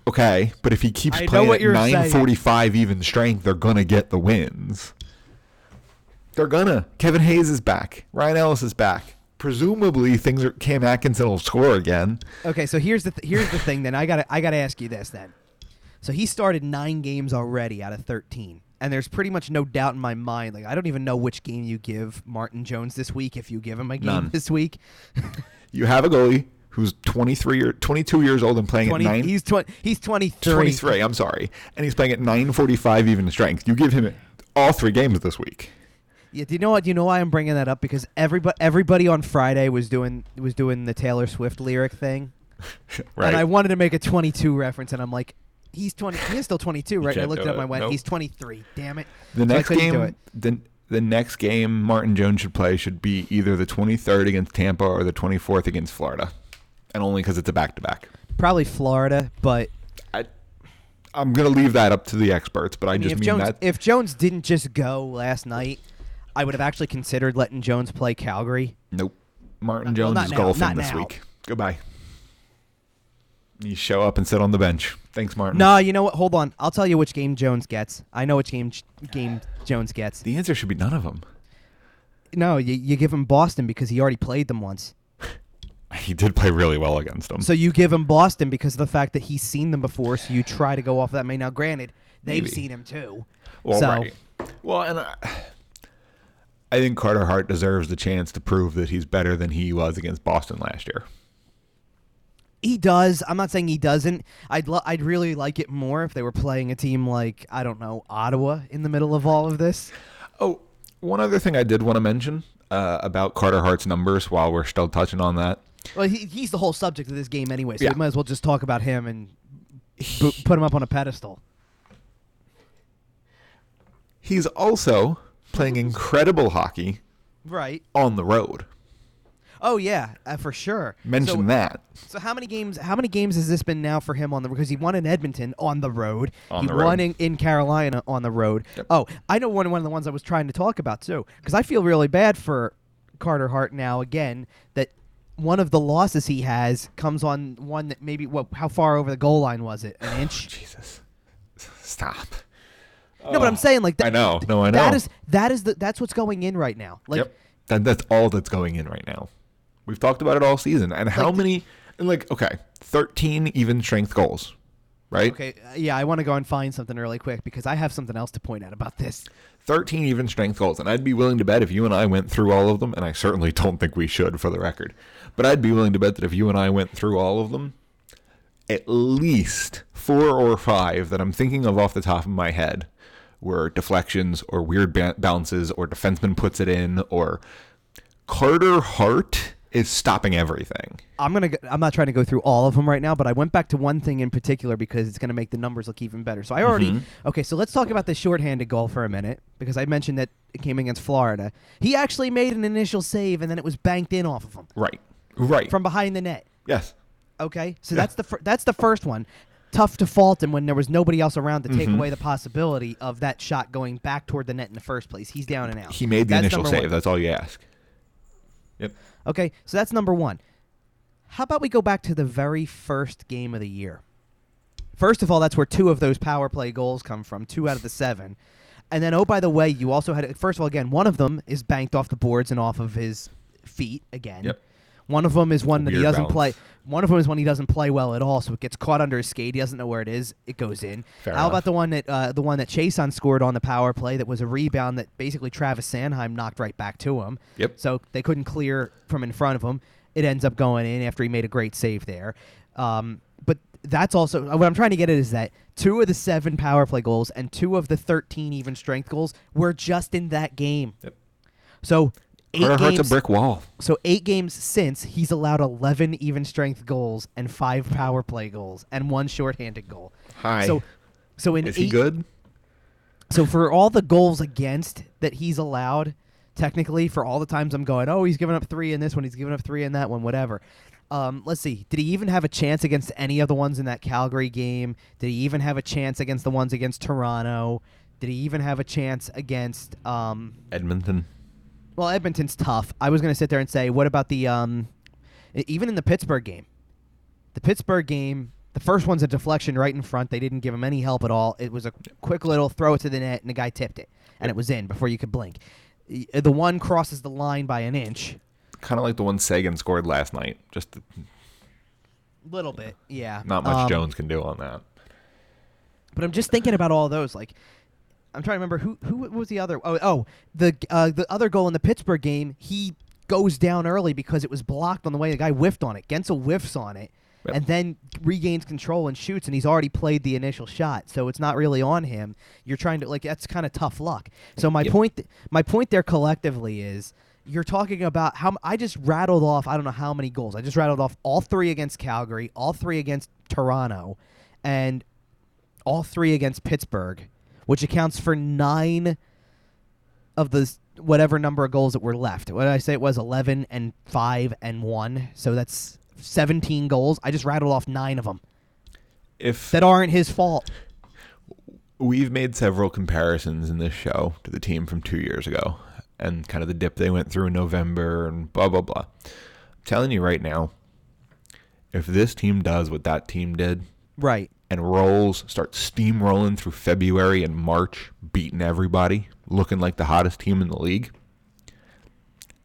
Okay, but if he keeps playing at 9:45 even strength, they're going to get the wins. They're going to. Kevin Hayes is back. Ryan Ellis is back. Presumably, Cam Atkinson will score again. Okay, so here's the thing. Then I gotta ask you this. Then, so he started 9 games already out of 13, and there's pretty much no doubt in my mind. Like I don't even know which game you give Martin Jones this week if you give him a game this week. You have a goalie who's 23 or 22 years old and playing at 9. He's 23. 23. I'm sorry, and he's playing at 9:45 even strength. You give him all 3 games this week. Yeah, do you know what? You know why I'm bringing that up? Because everybody on Friday was doing the Taylor Swift lyric thing, right? And I wanted to make a 22 reference, and I'm like, he's 20. He is still 22, right? And I looked it up. I went, nope. He's 23. Damn it! The next game Martin Jones should play should be either the 23rd against Tampa or the 24th against Florida, and only because it's a back-to-back. Probably Florida, but. I'm gonna leave that up to the experts, but if Jones didn't just go last night. I would have actually considered letting Jones play Calgary. Nope. Martin Jones is golfing this week. Goodbye. You show up and sit on the bench. Thanks, Martin. No, you know what? Hold on. I'll tell you which game Jones gets. I know which game Jones gets. The answer should be none of them. No, you give him Boston because he already played them once. He did play really well against them. So you give him Boston because of the fact that he's seen them before, so you try to go off that. Now, granted, they've seen him too. Well, so. Right. Well, and... I think Carter Hart deserves the chance to prove that he's better than he was against Boston last year. He does. I'm not saying he doesn't. I'd really like it more if they were playing a team like, I don't know, Ottawa in the middle of all of this. Oh, one other thing I did want to mention about Carter Hart's numbers while we're still touching on that. Well, he's the whole subject of this game anyway, so we might as well just talk about him and put him up on a pedestal. He's also... playing incredible hockey right on the road. Oh yeah, for sure. Mention that. So how many games has this been now for him on the because he won in Edmonton on the road. He won in Carolina on the road. Yep. Oh, I know one of the ones I was trying to talk about too cuz I feel really bad for Carter Hart now again that one of the losses he has comes on one that maybe how far over the goal line was it? An inch? Jesus. Stop. No, but I'm saying like that. I know. No, I know. That's what's going in right now. Like yep. That's all that's going in right now. We've talked about it all season. And how many? And 13 even strength goals, right? Okay, yeah. I want to go and find something really quick because I have something else to point out about this. 13 even strength goals, and I'd be willing to bet if you and I went through all of them, and I certainly don't think we should, for the record. But I'd be willing to bet that if you and I went through all of them, at least 4 or 5 that I'm thinking of off the top of my head. Were deflections or weird bounces or defenseman puts it in or Carter Hart is stopping everything. I'm not trying to go through all of them right now, but I went back to one thing in particular because it's going to make the numbers look even better. So I already Okay, so let's talk about the shorthanded goal for a minute because I mentioned that it came against Florida. He actually made an initial save and then it was banked in off of him. Right. From behind the net. Yes. Okay. So that's the first one. Tough to fault him when there was nobody else around to take away the possibility of that shot going back toward the net in the first place. He's down and out. He made the initial save. One. That's all you ask. Yep. Okay, so that's number one. How about we go back to the very first game of the year? First of all, that's where 2 of those power play goals come from, 2 out of the 7. And then, oh, by the way, you also had, first of all, again, one of them is banked off the boards and off of his feet again. Yep. One of them is one that he doesn't play. One of them is one he doesn't play well at all, so it gets caught under his skate. He doesn't know where it is. It goes in. How about the one that Chason scored on the power play that was a rebound that basically Travis Sanheim knocked right back to him. Yep. So they couldn't clear from in front of him. It ends up going in after he made a great save there. But that's also what I'm trying to get at is that 2 of the 7 power play goals and 2 of the 13 even strength goals were just in that game. Yep. So. Carter Hart's a brick wall. So 8 games since, he's allowed 11 even-strength goals and 5 power play goals and 1 shorthanded goal. Hi. So in is 8, he good? So for all the goals against that he's allowed, technically, for all the times I'm going, oh, he's giving up 3 in this one, he's giving up 3 in that one, whatever. Let's see. Did he even have a chance against any of the ones in that Calgary game? Did he even have a chance against the ones against Toronto? Did he even have a chance against Edmonton? Well, Edmonton's tough. I was going to sit there and say, what about the even in the Pittsburgh game? The Pittsburgh game, the first one's a deflection right in front. They didn't give him any help at all. It was a quick little throw it to the net, and the guy tipped it, and it was in before you could blink. The one crosses the line by an inch. Kind of like the one Sagan scored last night. Just a little bit, yeah. Not much Jones can do on that. But I'm just thinking about all those. Like, I'm trying to remember who was the other. The other goal in the Pittsburgh game. He goes down early because it was blocked on the way. The guy whiffed on it. Gensel whiffs on it, yep, and then regains control and shoots. And he's already played the initial shot, so it's not really on him. You're trying to, like, that's kind of tough luck. So my point there collectively is, you're talking about how I just rattled off, I don't know how many goals. I just rattled off all three against Calgary, all three against Toronto, and all three against Pittsburgh, which accounts for 9 of the whatever number of goals that were left. What did I say it was? 11 and 5 and 1. So that's 17 goals. I just rattled off 9 of them that aren't his fault. We've made several comparisons in this show to the team from 2 years ago, and kind of the dip they went through in November and blah, blah, blah. I'm telling you right now, if this team does what that team did, right, and starts steamrolling through February and March, beating everybody, looking like the hottest team in the league,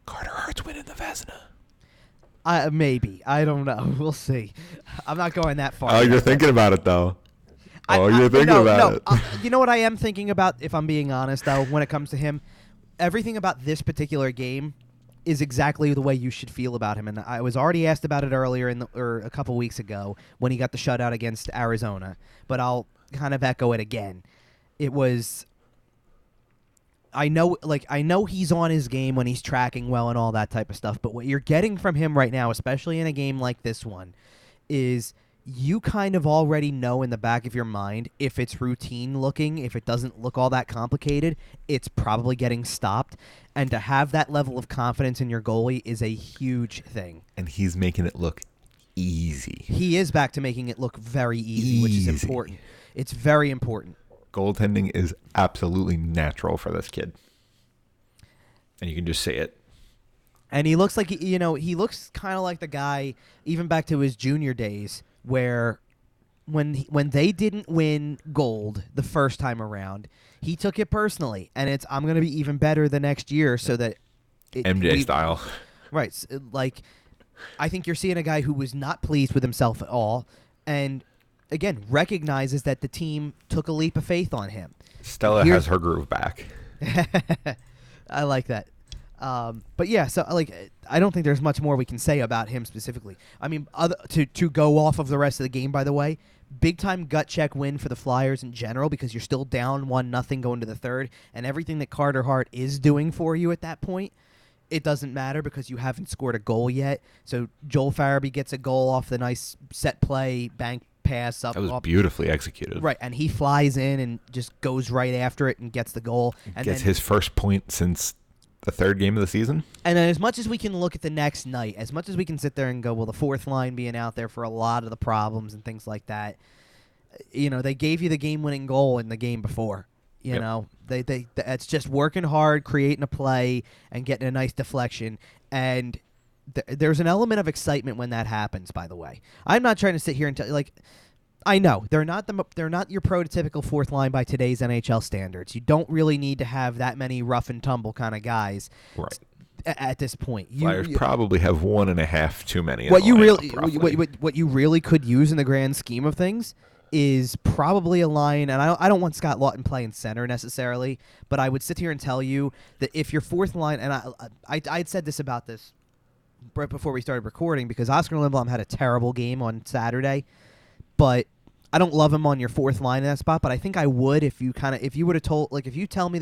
Carter Hart's winning the Vezina. Maybe. I don't know. We'll see. I'm not going that far. Oh, you're thinking about it, though. You're thinking about it. You know what I am thinking about, if I'm being honest, though, when it comes to him? Everything about this particular game is exactly the way you should feel about him. And I was already asked about it earlier or a couple weeks ago when he got the shutout against Arizona. But I'll kind of echo it again. It was, I know he's on his game when he's tracking well and all that type of stuff. But what you're getting from him right now, especially in a game like this one, is you kind of already know in the back of your mind if it's routine looking, if it doesn't look all that complicated, it's probably getting stopped. And to have that level of confidence in your goalie is a huge thing. And he's making it look easy. He is back to making it look very easy. Which is important. It's very important. Goaltending is absolutely natural for this kid. And you can just see it. And he looks like, he looks kind of like the guy, even back to his junior days, where when they didn't win gold the first time around, he took it personally, and it's, I'm going to be even better the next year, so that MJ style. Right. Like, I think you're seeing a guy who was not pleased with himself at all, and again, recognizes that the team took a leap of faith on him. Stella has her groove back. I like that. But yeah, so like, I don't think there's much more we can say about him specifically. I mean, to go off of the rest of the game, by the way, big time gut check win for the Flyers in general, because you're still down 1-0 going to the third, and everything that Carter Hart is doing for you at that point, it doesn't matter because you haven't scored a goal yet. So Joel Farabee gets a goal off the nice set play bank pass up. That was beautifully executed. Right, and he flies in and just goes right after it and gets the goal. And gets his first point since the third game of the season? And as much as we can look at the next night, as much as we can sit there and go, well, the fourth line being out there for a lot of the problems and things like that, they gave you the game-winning goal in the game before. They it's just working hard, creating a play, and getting a nice deflection. And there's an element of excitement when that happens, by the way. I'm not trying to sit here and tell you, like, I know they're not your prototypical fourth line by today's NHL standards. You don't really need to have that many rough and tumble kind of guys, right, at this point. Flyers probably have 1.5 too many. What you really could use in the grand scheme of things is probably a line, and I don't want Scott Laughton playing center necessarily, but I would sit here and tell you that if your fourth line, and I'd said this about this right before we started recording, because Oscar Lindblom had a terrible game on Saturday. But I don't love him on your fourth line in that spot. But I think I would if you tell me that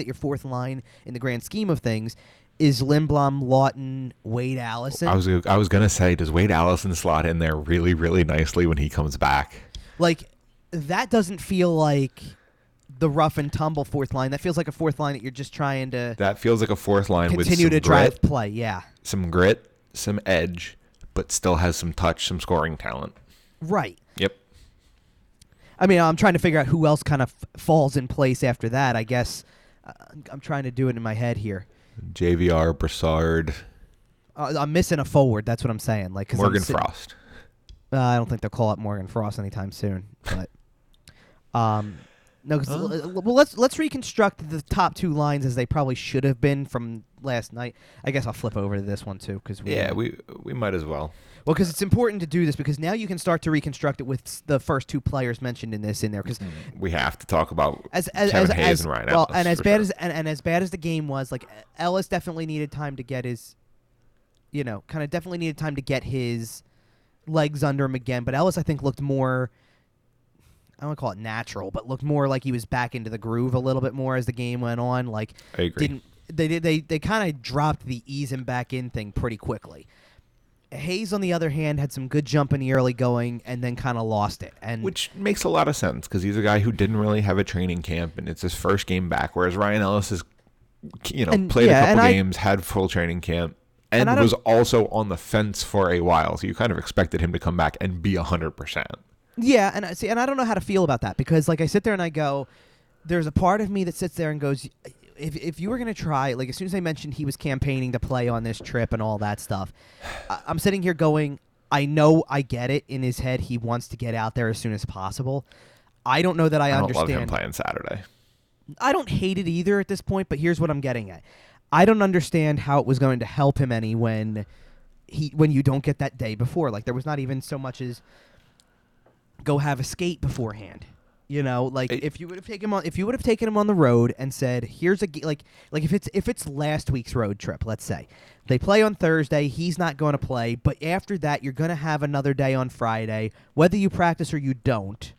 your fourth line in the grand scheme of things is Lindblom, Laughton, Wade Allison. I was gonna say, does Wade Allison slot in there really, really nicely when he comes back? Like, that doesn't feel like the rough and tumble fourth line. That feels like a fourth line that you're just trying to. That feels like a fourth line with some grit, drive play. Yeah, some grit, some edge. but still has some touch, some scoring talent. Right. Yep. I mean, I'm trying to figure out who else kind of falls in place after that, I guess. I'm trying to do it in my head here. JVR, Brassard. I'm missing a forward. That's what I'm saying. Like, Morgan Frost. I don't think they'll call up Morgan Frost anytime soon. But no, cause, well, let's reconstruct the top two lines as they probably should have been from last night. I guess I'll flip over to this one too, because we might as well. Well, because it's important to do this, because now you can start to reconstruct it with the first two players mentioned in this in there. Because we have to talk about Kevin Hayes and Ryan Ellis. Well, and as bad as the game was, like, Ellis definitely needed time to get his, his legs under him again. But Ellis, I think, looked more, I don't want to call it natural, but looked more like he was back into the groove a little bit more as the game went on. Like, I agree. They kind of dropped the ease him back in thing pretty quickly. Hayes, on the other hand, had some good jump in the early going and then kind of lost it. Which makes a lot of sense, because he's a guy who didn't really have a training camp, and it's his first game back, whereas Ryan Ellis has played a couple games, had full training camp, and was also on the fence for a while. So you kind of expected him to come back and be 100%. Yeah, and I don't know how to feel about that, because, like, I sit there and I go, there's a part of me that sits there and goes, If you were going to try, like, as soon as I mentioned he was campaigning to play on this trip and all that stuff, I'm sitting here going, I get it in his head. He wants to get out there as soon as possible. I don't know that I understand. I don't love him playing Saturday. I don't hate it either at this point, but here's what I'm getting at. I don't understand how it was going to help him any when you don't get that day before. Like, there was not even so much as go have a skate beforehand. You know, like, if you would have taken him on the road and said, "Here's a like if it's last week's road trip, let's say they play on Thursday, he's not going to play, but after that you're going to have another day on Friday, whether you practice or you don't.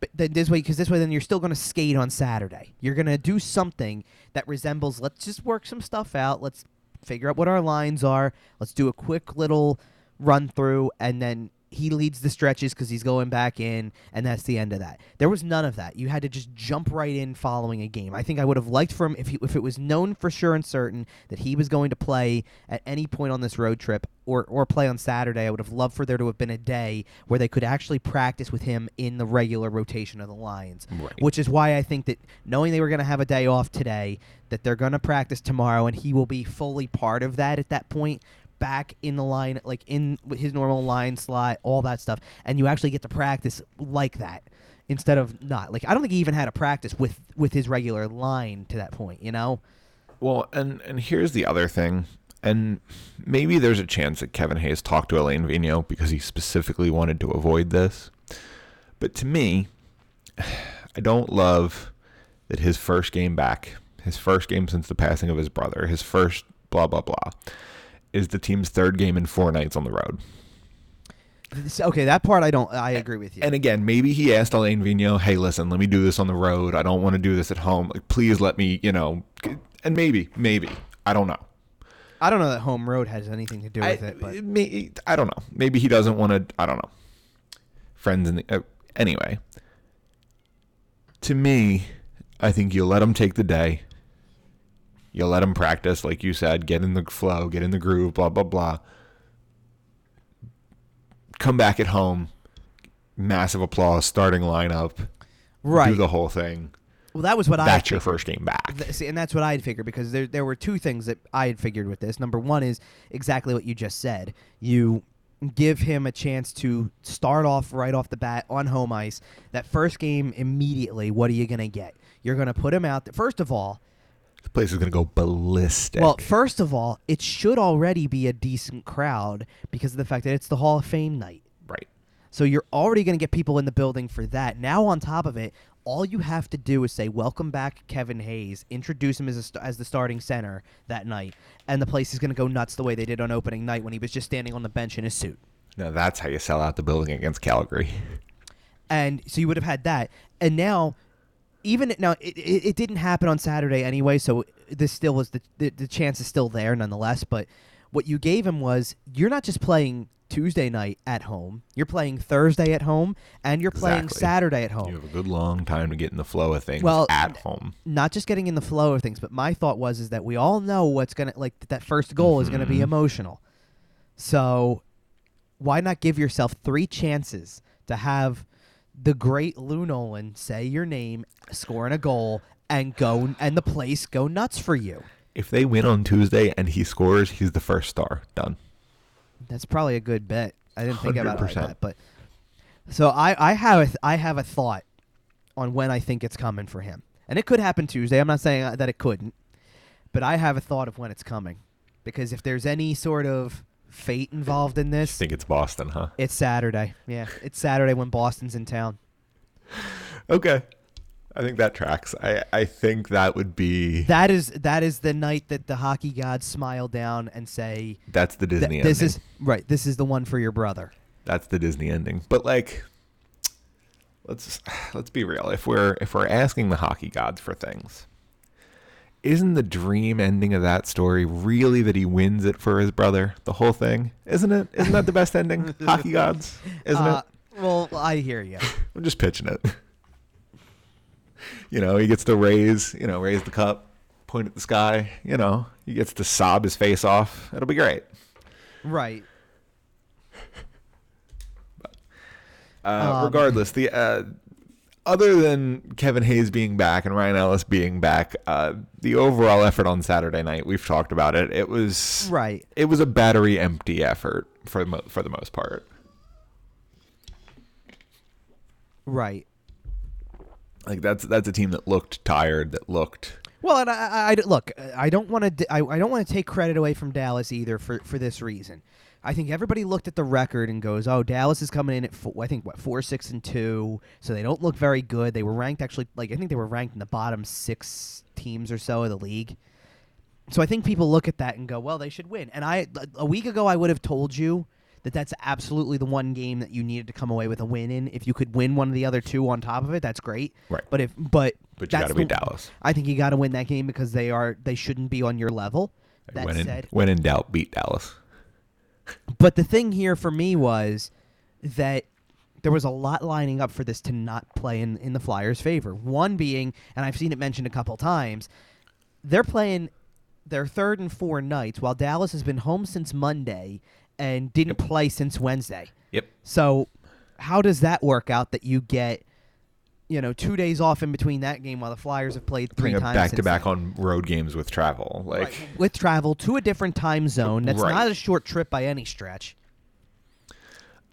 But then this way, then you're still going to skate on Saturday. You're going to do something that resembles. Let's just work some stuff out. Let's figure out what our lines are. Let's do a quick little run through, and then." He leads the stretches because he's going back in, and that's the end of that. There was none of that. You had to just jump right in following a game. I think I would have liked for him if it was known for sure and certain that he was going to play at any point on this road trip or play on Saturday. I would have loved for there to have been a day where they could actually practice with him in the regular rotation of the Lions, right. Which is why I think that knowing they were going to have a day off today, that they're going to practice tomorrow, and he will be fully part of that at that point. Back in the line, like in his normal line slot, all that stuff, and you actually get to practice like that instead of not. Like, I don't think he even had a practice with his regular line to that point, you know? Well, and here's the other thing, and maybe there's a chance that Kevin Hayes talked to Elaine Vigneault because he specifically wanted to avoid this, but to me, I don't love that his first game back, his first game since the passing of his brother, his first blah, blah, blah, is the team's third game in 4 nights on the road. Okay, that part I agree with you. And again, maybe he asked Elaine Vigneault, hey, listen, let me do this on the road. I don't want to do this at home. Like, please let me, and maybe. I don't know. I don't know that home road has anything to do with it. But. I don't know. Maybe he doesn't want to, I don't know. Friends in the, anyway. To me, I think you let him take the day. You let him practice, like you said, get in the flow, get in the groove, blah, blah, blah. Come back at home, massive applause, starting lineup, right? Do the whole thing. Well, that was what that's your first game back. See, and that's what I had figured, because there were two things that I had figured with this. Number one is exactly what you just said. You give him a chance to start off right off the bat on home ice. That first game immediately, what are you going to get? You're going to put him out. First of all, the place is going to go ballistic. Well, first of all, it should already be a decent crowd because of the fact that it's the Hall of Fame night. Right. So you're already going to get people in the building for that. Now on top of it, all you have to do is say, welcome back Kevin Hayes, introduce him as the starting center that night, and the place is going to go nuts the way they did on opening night when he was just standing on the bench in his suit. Now that's how you sell out the building against Calgary. And so you would have had that. And now... It didn't happen on Saturday anyway, so this still was the chance is still there nonetheless. But what you gave him was, you're not just playing Tuesday night at home, you're playing Thursday at home, and you're playing Saturday at home. You have a good long time to get in the flow of things at home. Not just getting in the flow of things, but my thought was is that we all know what's gonna that first goal is gonna be emotional. So why not give yourself three chances to have the great Lou Nolan say your name, scoring a goal, and go and the place go nuts for you. If they win on Tuesday and he scores, he's the first star. Done. That's probably a good bet. I didn't think 100%. About it like that, but so I have a thought on when I think it's coming for him, and it could happen Tuesday. I'm not saying that it couldn't, but I have a thought of when it's coming, because if there's any sort of fate involved in this, I think it's Boston, huh? It's Saturday. Yeah, it's Saturday when Boston's in town. Okay. I think that tracks. I think that would be... That is the night that the hockey gods smile down and say... That's the Disney ending. This is the one for your brother. That's the Disney ending. But, like, let's be real. If we're asking the hockey gods for things, isn't the dream ending of that story really that he wins it for his brother? The whole thing? Isn't it? Isn't that the best ending? Hockey gods? Isn't it? Well, I hear you. I'm just pitching it. You know, he gets to raise the cup, point at the sky. You know, he gets to sob his face off. It'll be great. Right. But, regardless, the other than Kevin Hayes being back and Ryan Ellis being back, the overall effort on Saturday night, we've talked about it. It was right. It was a battery empty effort for the most part. Right. Like that's a team that looked tired, that looked well. And I don't want to take credit away from Dallas either for this reason. I think everybody looked at the record and goes, "Oh, Dallas is coming in at 4-6-2," so they don't look very good. They were ranked ranked in the bottom six teams or so of the league. So I think people look at that and go, "Well, they should win." And a week ago I would have told you that that's absolutely the one game that you needed to come away with a win in. If you could win one of the other two on top of it, that's great. Right. But you got to beat Dallas. I think you got to win that game because they shouldn't be on your level. When in doubt, beat Dallas. But the thing here for me was that there was a lot lining up for this to not play in the Flyers' favor. One being, and I've seen it mentioned a couple times, they're playing their third and four nights while Dallas has been home since Monday and didn't play since Wednesday. Yep. So how does that work out that you get, 2 days off in between that game while the Flyers have played three times back-to-back on road games with travel. With travel to a different time zone. That's right. Not a short trip by any stretch.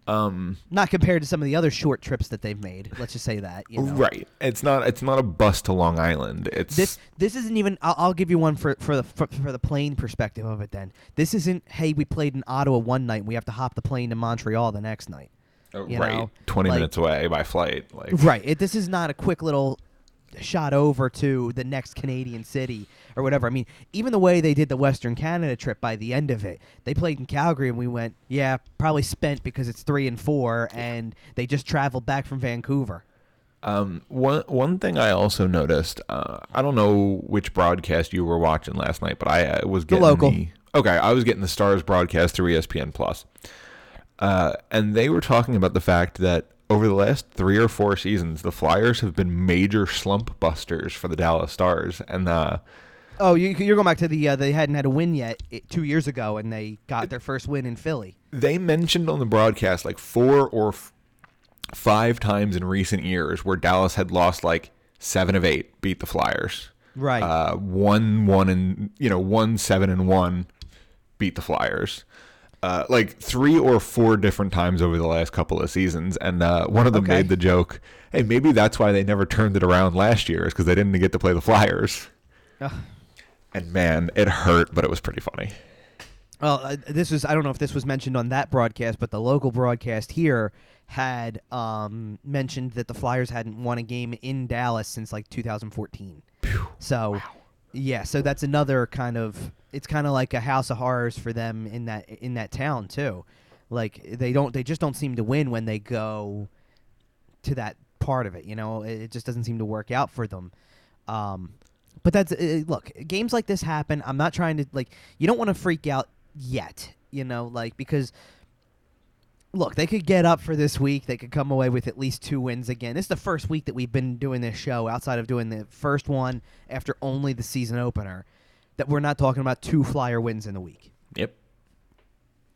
Not compared to some of the other short trips that they've made. Let's just say that. Right. It's not a bus to Long Island. It's this isn't even. I'll give you one for the plane perspective of it. Then this isn't. Hey, we played in Ottawa one night. We have to hop the plane to Montreal the next night. Right. 20 minutes away by flight. Right. This is not a quick little shot over to the next Canadian city or whatever. I mean, even the way they did the Western Canada trip, by the end of it, they played in Calgary and we went, yeah, probably spent because it's 3-4, and they just traveled back from Vancouver. One thing I also noticed, I don't know which broadcast you were watching last night, but I was getting the local. I was getting the Stars broadcast through ESPN Plus, and they were talking about the fact that over the last 3 or 4 seasons, the Flyers have been major slump busters for the Dallas Stars. And you're going back to the they hadn't had a win yet 2 years ago, and they got their first win in Philly. They mentioned on the broadcast 4 or 5 times in recent years where Dallas had lost 7 of 8, beat the Flyers. Right. 1-7-1, beat the Flyers. 3 or 4 different times over the last couple of seasons. And one of them made the joke, hey, maybe that's why they never turned it around last year, is because they didn't get to play the Flyers. Ugh. And, man, it hurt, but it was pretty funny. Well, I don't know if this was mentioned on that broadcast, but the local broadcast here had mentioned that the Flyers hadn't won a game in Dallas since 2014. Phew. So, wow. Yeah, so that's another kind of... It's kind of like a house of horrors for them in that town too. They just don't seem to win when they go to that part of it. It just doesn't seem to work out for them. But that's look, games like this happen. I'm not trying to you don't want to freak out yet. Because look, they could get up for this week. They could come away with at least 2 wins again. This is the first week that we've been doing this show outside of doing the first one after only the season opener, that we're not talking about 2 Flyer wins in the week. Yep.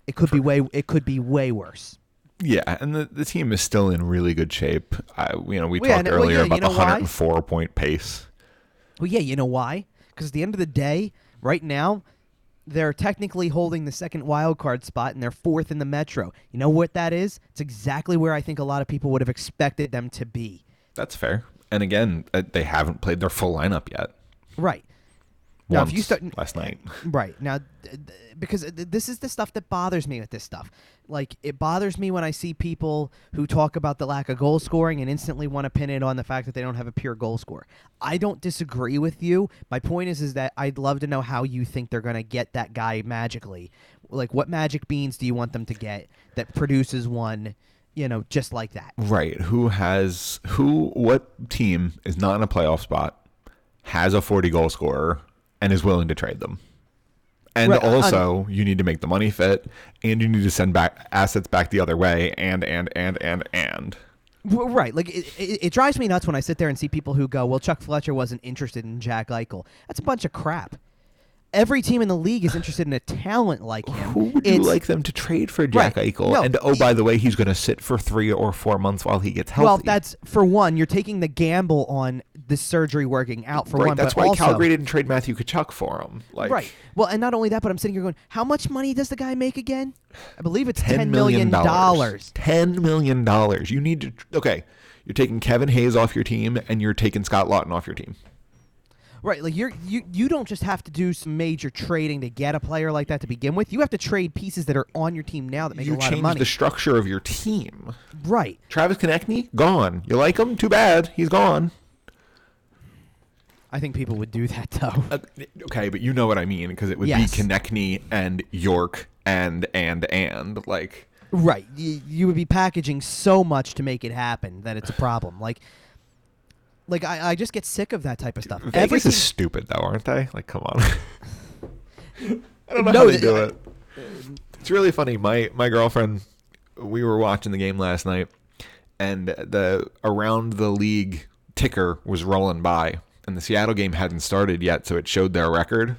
It could be way. It could be way worse. Yeah, and the team is still in really good shape. We talked earlier about the 104-point pace. Well, yeah, you know why? Because at the end of the day, right now, they're technically holding the second wild card spot, and they're fourth in the Metro. You know what that is? It's exactly where I think a lot of people would have expected them to be. That's fair. And again, they haven't played their full lineup yet. Right. Now, once, if you start, last night. Right. Now, because this is the stuff that bothers me with this stuff. Like, it bothers me when I see people who talk about the lack of goal scoring and instantly want to pin it on the fact that they don't have a pure goal scorer. I don't disagree with you. My point is that I'd love to know how you think they're going to get that guy magically. Like, what magic beans do you want them to get that produces one, you know, just like that? Right. What team is not in a playoff spot, has a 40-goal scorer, and is willing to trade them? And right, also, you need to make the money fit, and you need to send back assets back the other way, and. Right. Like, it drives me nuts when I sit there and see people who go, well, Chuck Fletcher wasn't interested in Jack Eichel. That's a bunch of crap. Every team in the league is interested in a talent like him. Who would you like them to trade for Jack Eichel? No, and, by the way, he's going to sit for 3 or 4 months while he gets healthy. Well, that's, for one, you're taking the gamble on the surgery working out, for right, one. That's but why also, Calgary didn't trade Matthew Tkachuk for him. Like, right. Well, and not only that, but I'm sitting here going, how much money does the guy make again? I believe it's $10 million. $10 million. You need to... Okay, you're taking Kevin Hayes off your team, and you're taking Scott Laughton off your team. Right, like you don't just have to do some major trading to get a player like that to begin with. You have to trade pieces that are on your team now that make a lot of money. You change the structure of your team. Right. Travis Konechny, gone. You like him? Too bad. He's gone. I think people would do that, though. Okay, but you know what I mean, because it would be Konechny and York and, like. Right. You would be packaging so much to make it happen that it's a problem. Like, I just get sick of that type of stuff. Vegas is stupid, though, aren't they? Like, come on. I don't know how they do it. It's really funny. My girlfriend, we were watching the game last night, and the around the league ticker was rolling by, and the Seattle game hadn't started yet, so it showed their record.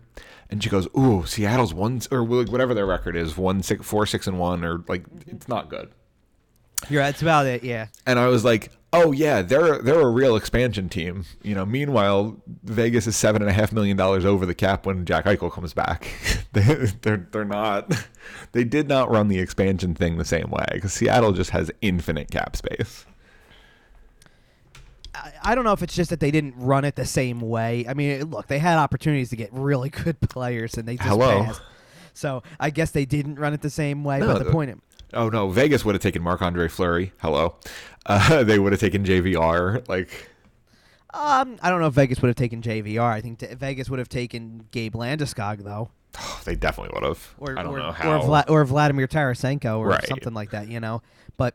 And she goes, ooh, Seattle's 1, or whatever their record is, 4-6-1, or, like, it's not good. Yeah, that's about it, yeah. And I was like... Oh yeah, they're a real expansion team. You know, meanwhile, Vegas is $7.5 million over the cap when Jack Eichel comes back. they're not. They did not run the expansion thing the same way because Seattle just has infinite cap space. I don't know if it's just that they didn't run it the same way. I mean, look, they had opportunities to get really good players and they just passed. So I guess they didn't run it the same way. No, but the point. Oh, no, Vegas would have taken Marc-Andre Fleury. Hello. They would have taken JVR. Like, I don't know if Vegas would have taken JVR. I think Vegas would have taken Gabe Landeskog, though. Oh, they definitely would have. I don't know how. Or Vladimir Tarasenko or something like that, you know. But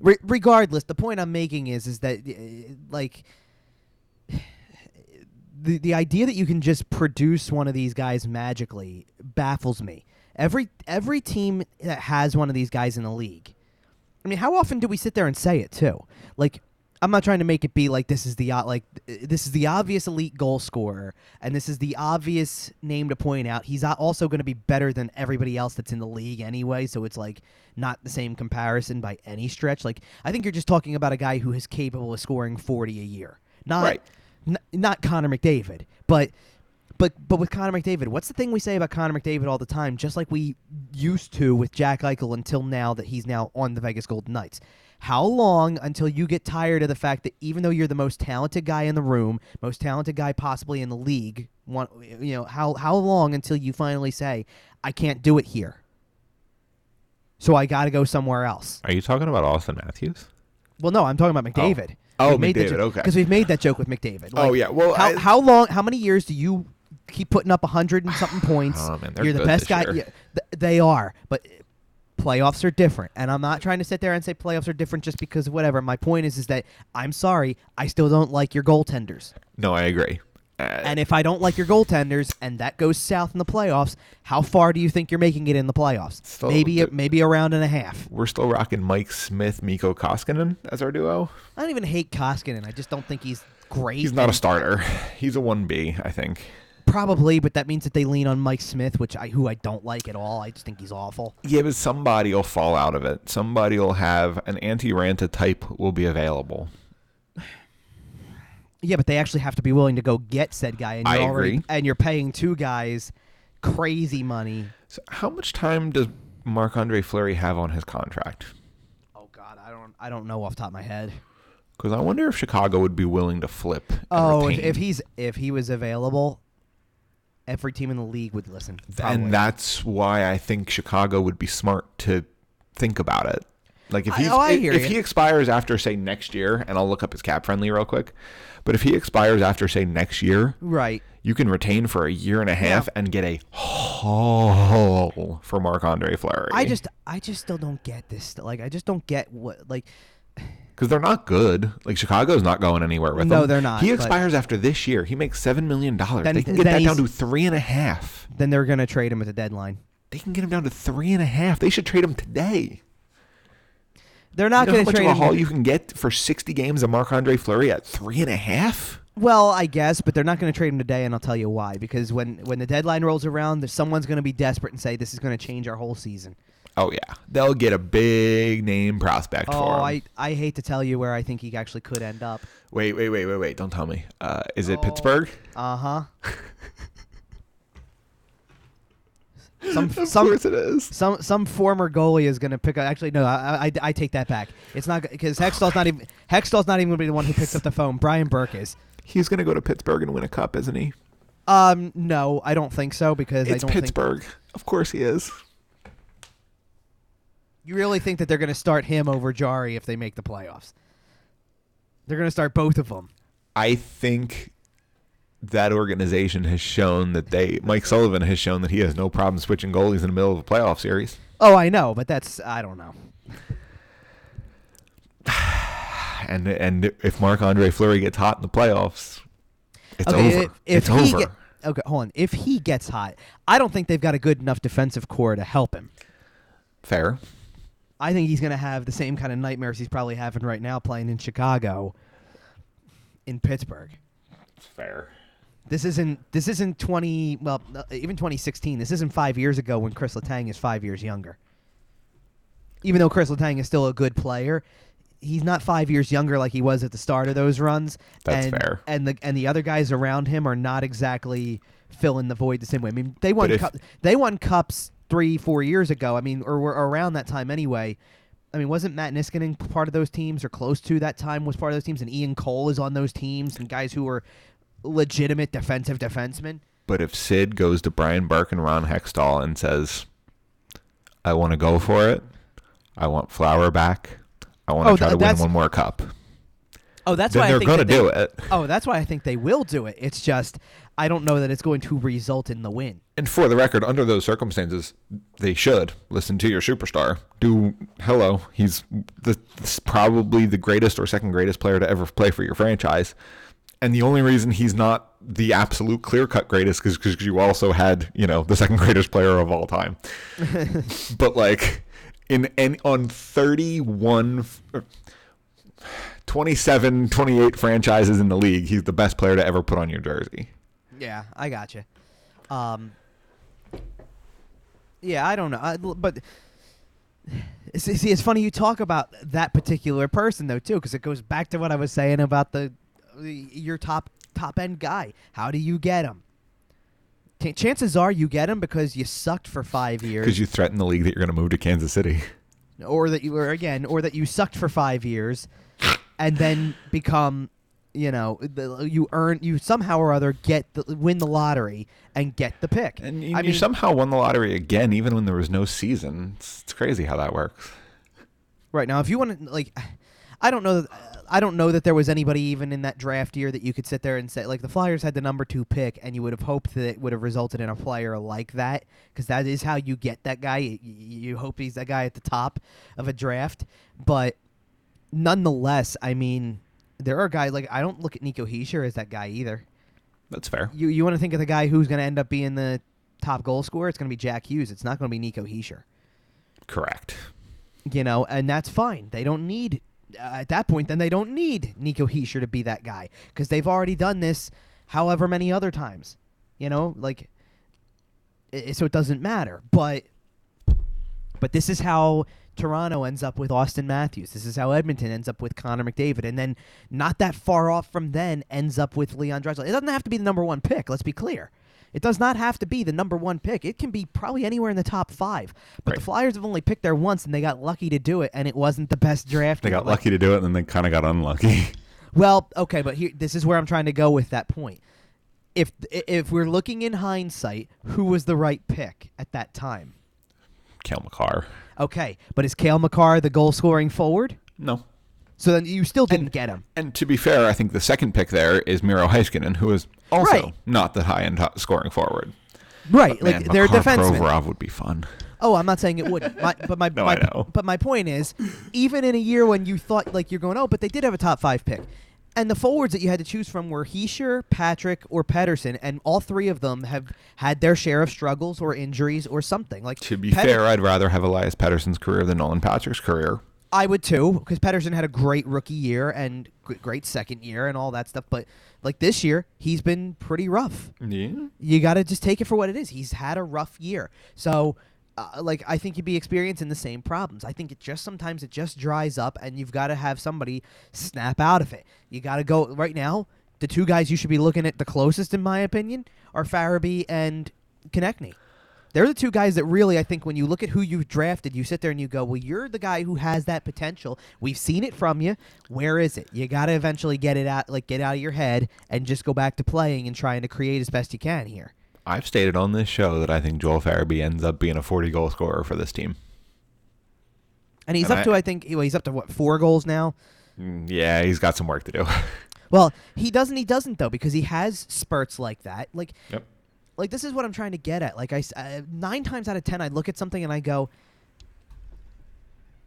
regardless, the point I'm making is that, like... The idea that you can just produce one of these guys magically baffles me. Every team that has one of these guys in the league, I mean, how often do we sit there and say it too? Like, I'm not trying to make it be like this is the obvious elite goal scorer, and this is the obvious name to point out. He's also going to be better than everybody else that's in the league anyway, so it's like not the same comparison by any stretch. Like, I think you're just talking about a guy who is capable of scoring 40 a year, not Connor McDavid, But with Connor McDavid, what's the thing we say about Connor McDavid all the time, just like we used to with Jack Eichel until now that he's now on the Vegas Golden Knights? How long until you get tired of the fact that even though you're the most talented guy in the room, most talented guy possibly in the league, how long until you finally say, I can't do it here, so I got to go somewhere else? Are you talking about Austin Matthews? Well, no, I'm talking about McDavid. Oh, McDavid, okay. Because we've made that joke with McDavid. Like, oh, yeah. Well, how long, how many years do you... keep putting up 100 and something points. Oh, man, you're the best guy. Yeah, they are, but playoffs are different. And I'm not trying to sit there and say playoffs are different just because of whatever. My point is that I'm sorry, I still don't like your goaltenders. No, I agree. And if I don't like your goaltenders and that goes south in the playoffs, how far do you think you're making it in the playoffs? Still, maybe a round and a half. We're still rocking Mike Smith, Mikko Koskinen as our duo. I don't even hate Koskinen. I just don't think he's great. He's not a starter. He's a 1B, I think. Probably, but that means that they lean on Mike Smith, who I don't like at all. I just think he's awful. Yeah, but somebody will fall out of it. Somebody will have an anti-Ranta type will be available. Yeah, but they actually have to be willing to go get said guy. And I agree. And you're paying two guys crazy money. So how much time does Marc-Andre Fleury have on his contract? Oh, God, I don't know off the top of my head. Because I wonder if Chicago would be willing to flip. Oh, if he was available, every team in the league would listen. Probably. And that's why I think Chicago would be smart to think about it. Like if he expires after, say, next year, and I'll look up his cap friendly real quick. But if he expires after, say, next year, right, you can retain for a year and a half and get a haul for Marc-Andre Fleury. I just still don't get this. Like, I just don't get what, like. Because they're not good. Like, Chicago's not going anywhere with them. No, they're not. He expires after this year. He makes $7 million. They can get that down to 3.5. Then they're going to trade him at the deadline. They can get him down to 3.5. They should trade him today. They're not going to trade him. How much of a haul you can get for 60 games of Marc-Andre Fleury at 3.5? Well, I guess, but they're not going to trade him today, and I'll tell you why. Because when the deadline rolls around, someone's going to be desperate and say, this is going to change our whole season. Oh, yeah. They'll get a big-name prospect for him. I hate to tell you where I think he actually could end up. Wait. Don't tell me. Is it Pittsburgh? Uh-huh. Of course it is. Some former goalie is going to pick up. Actually, no, I take that back. It's not because Hextall's not even going to be the one who picks up the phone. Brian Burke is. He's going to go to Pittsburgh and win a cup, isn't he? No, I don't think so because it's Pittsburgh. Of course he is. You really think that they're going to start him over Jari if they make the playoffs? They're going to start both of them. I think that organization has shown that Mike Sullivan has shown that he has no problem switching goalies in the middle of a playoff series. Oh, I know, but I don't know. And if Marc-Andre Fleury gets hot in the playoffs, it's over. Okay, hold on. If he gets hot, I don't think they've got a good enough defensive core to help him. Fair. I think he's going to have the same kind of nightmares he's probably having right now playing in Chicago, in Pittsburgh. It's fair. This isn't 20, well, even 2016. This isn't 5 years ago when Chris Letang is 5 years younger. Even though Chris Letang is still a good player, he's not 5 years younger like he was at the start of those runs. That's fair. And the other guys around him are not exactly filling the void the same way. I mean, they won cups 3-4 years ago, I mean, or were around that time anyway. I mean, wasn't Matt Niskanen part of those teams, or close to that time was part of those teams, and Ian Cole is on those teams, and guys who are legitimate defensive defensemen? But if Sid goes to Brian Burke and Ron Hextall and says, I want to go for it, I want Flower back, I want to try to win one more cup. Oh, that's why I think they're going to do it. Oh, that's why I think they will do it. It's just I don't know that it's going to result in the win. And for the record, under those circumstances, they should listen to your superstar. He's probably the greatest or second greatest player to ever play for your franchise. And the only reason he's not the absolute clear-cut greatest is because you also had, the second greatest player of all time. But like on 31. 27, 28 franchises in the league, he's the best player to ever put on your jersey. Yeah, I got you. Yeah, I don't know. But see, it's funny you talk about that particular person, though, too, because it goes back to what I was saying about your top-end guy. How do you get him? Chances are you get him because you sucked for 5 years. Because you threatened the league that you're going to move to Kansas City. Or that you sucked for 5 years. And then become, you somehow or other win the lottery and get the pick. And you somehow won the lottery again, even when there was no season. It's crazy how that works. Right now, if you want to, like, I don't know that there was anybody even in that draft year that you could sit there and say, like, the Flyers had the number 2 pick, and you would have hoped that it would have resulted in a player like that, because that is how you get that guy. You hope he's that guy at the top of a draft, but. Nonetheless, I mean, there are guys like I don't look at Nico Hischier as that guy either. That's fair. You want to think of the guy who's going to end up being the top goal scorer? It's going to be Jack Hughes. It's not going to be Nico Hischier. Correct. And that's fine. They don't need at that point. Then they don't need Nico Hischier to be that guy because they've already done this however many other times. You know, like, so it doesn't matter. But this is how Toronto ends up with Austin Matthews. This is how Edmonton ends up with Connor McDavid. And then not that far off from then ends up with Leon Draisaitl. It doesn't have to be the number one pick. Let's be clear. It does not have to be the number one pick. It can be probably anywhere in the top five. But the Flyers have only picked there once, and they got lucky to do it, and it wasn't the best draft. They got lucky to do it, and then they kind of got unlucky. Well, okay, but here, this is where I'm trying to go with that point. If we're looking in hindsight, who was the right pick at that time? Cale Makar. Okay, but is Cale Makar the goal-scoring forward? No. So then you still didn't get him. And to be fair, I think the second pick there is Miro Heiskanen, who is also not the high-end scoring forward. Right, but man, like their defenseman. Provorov would be fun. Oh, I'm not saying it wouldn't. But my point is, even in a year when you thought like you're going, oh, but they did have a top five pick, and the forwards that you had to choose from were Hischier, Patrick, or Pettersson, and all three of them have had their share of struggles or injuries or something. Like to be fair, I'd rather have Elias Pettersson's career than Nolan Patrick's career. I would too, because Pettersson had a great rookie year and great second year and all that stuff. But like this year, he's been pretty rough. Yeah, you got to just take it for what it is. He's had a rough year, so like I think you'd be experiencing the same problems. I think it just sometimes it just dries up, and you've got to have somebody snap out of it. You got to go right now. The two guys you should be looking at the closest, in my opinion, are Farabee and Konechny. They're the two guys that really, I think, when you look at who you've drafted, you sit there and you go, well, you're the guy who has that potential. We've seen it from you. Where is it? You got to eventually get it out, like get out of your head and just go back to playing and trying to create as best you can here. I've stated on this show that I think Joel Farabee ends up being a 40-goal scorer for this team. And he's up to, I think, he's up to, what, 4 goals now? Yeah, he's got some work to do. Well, he doesn't, though, because he has spurts like that. Like, yep. Like, this is what I'm trying to get at. Like, 9 times out of 10, I look at something and I go,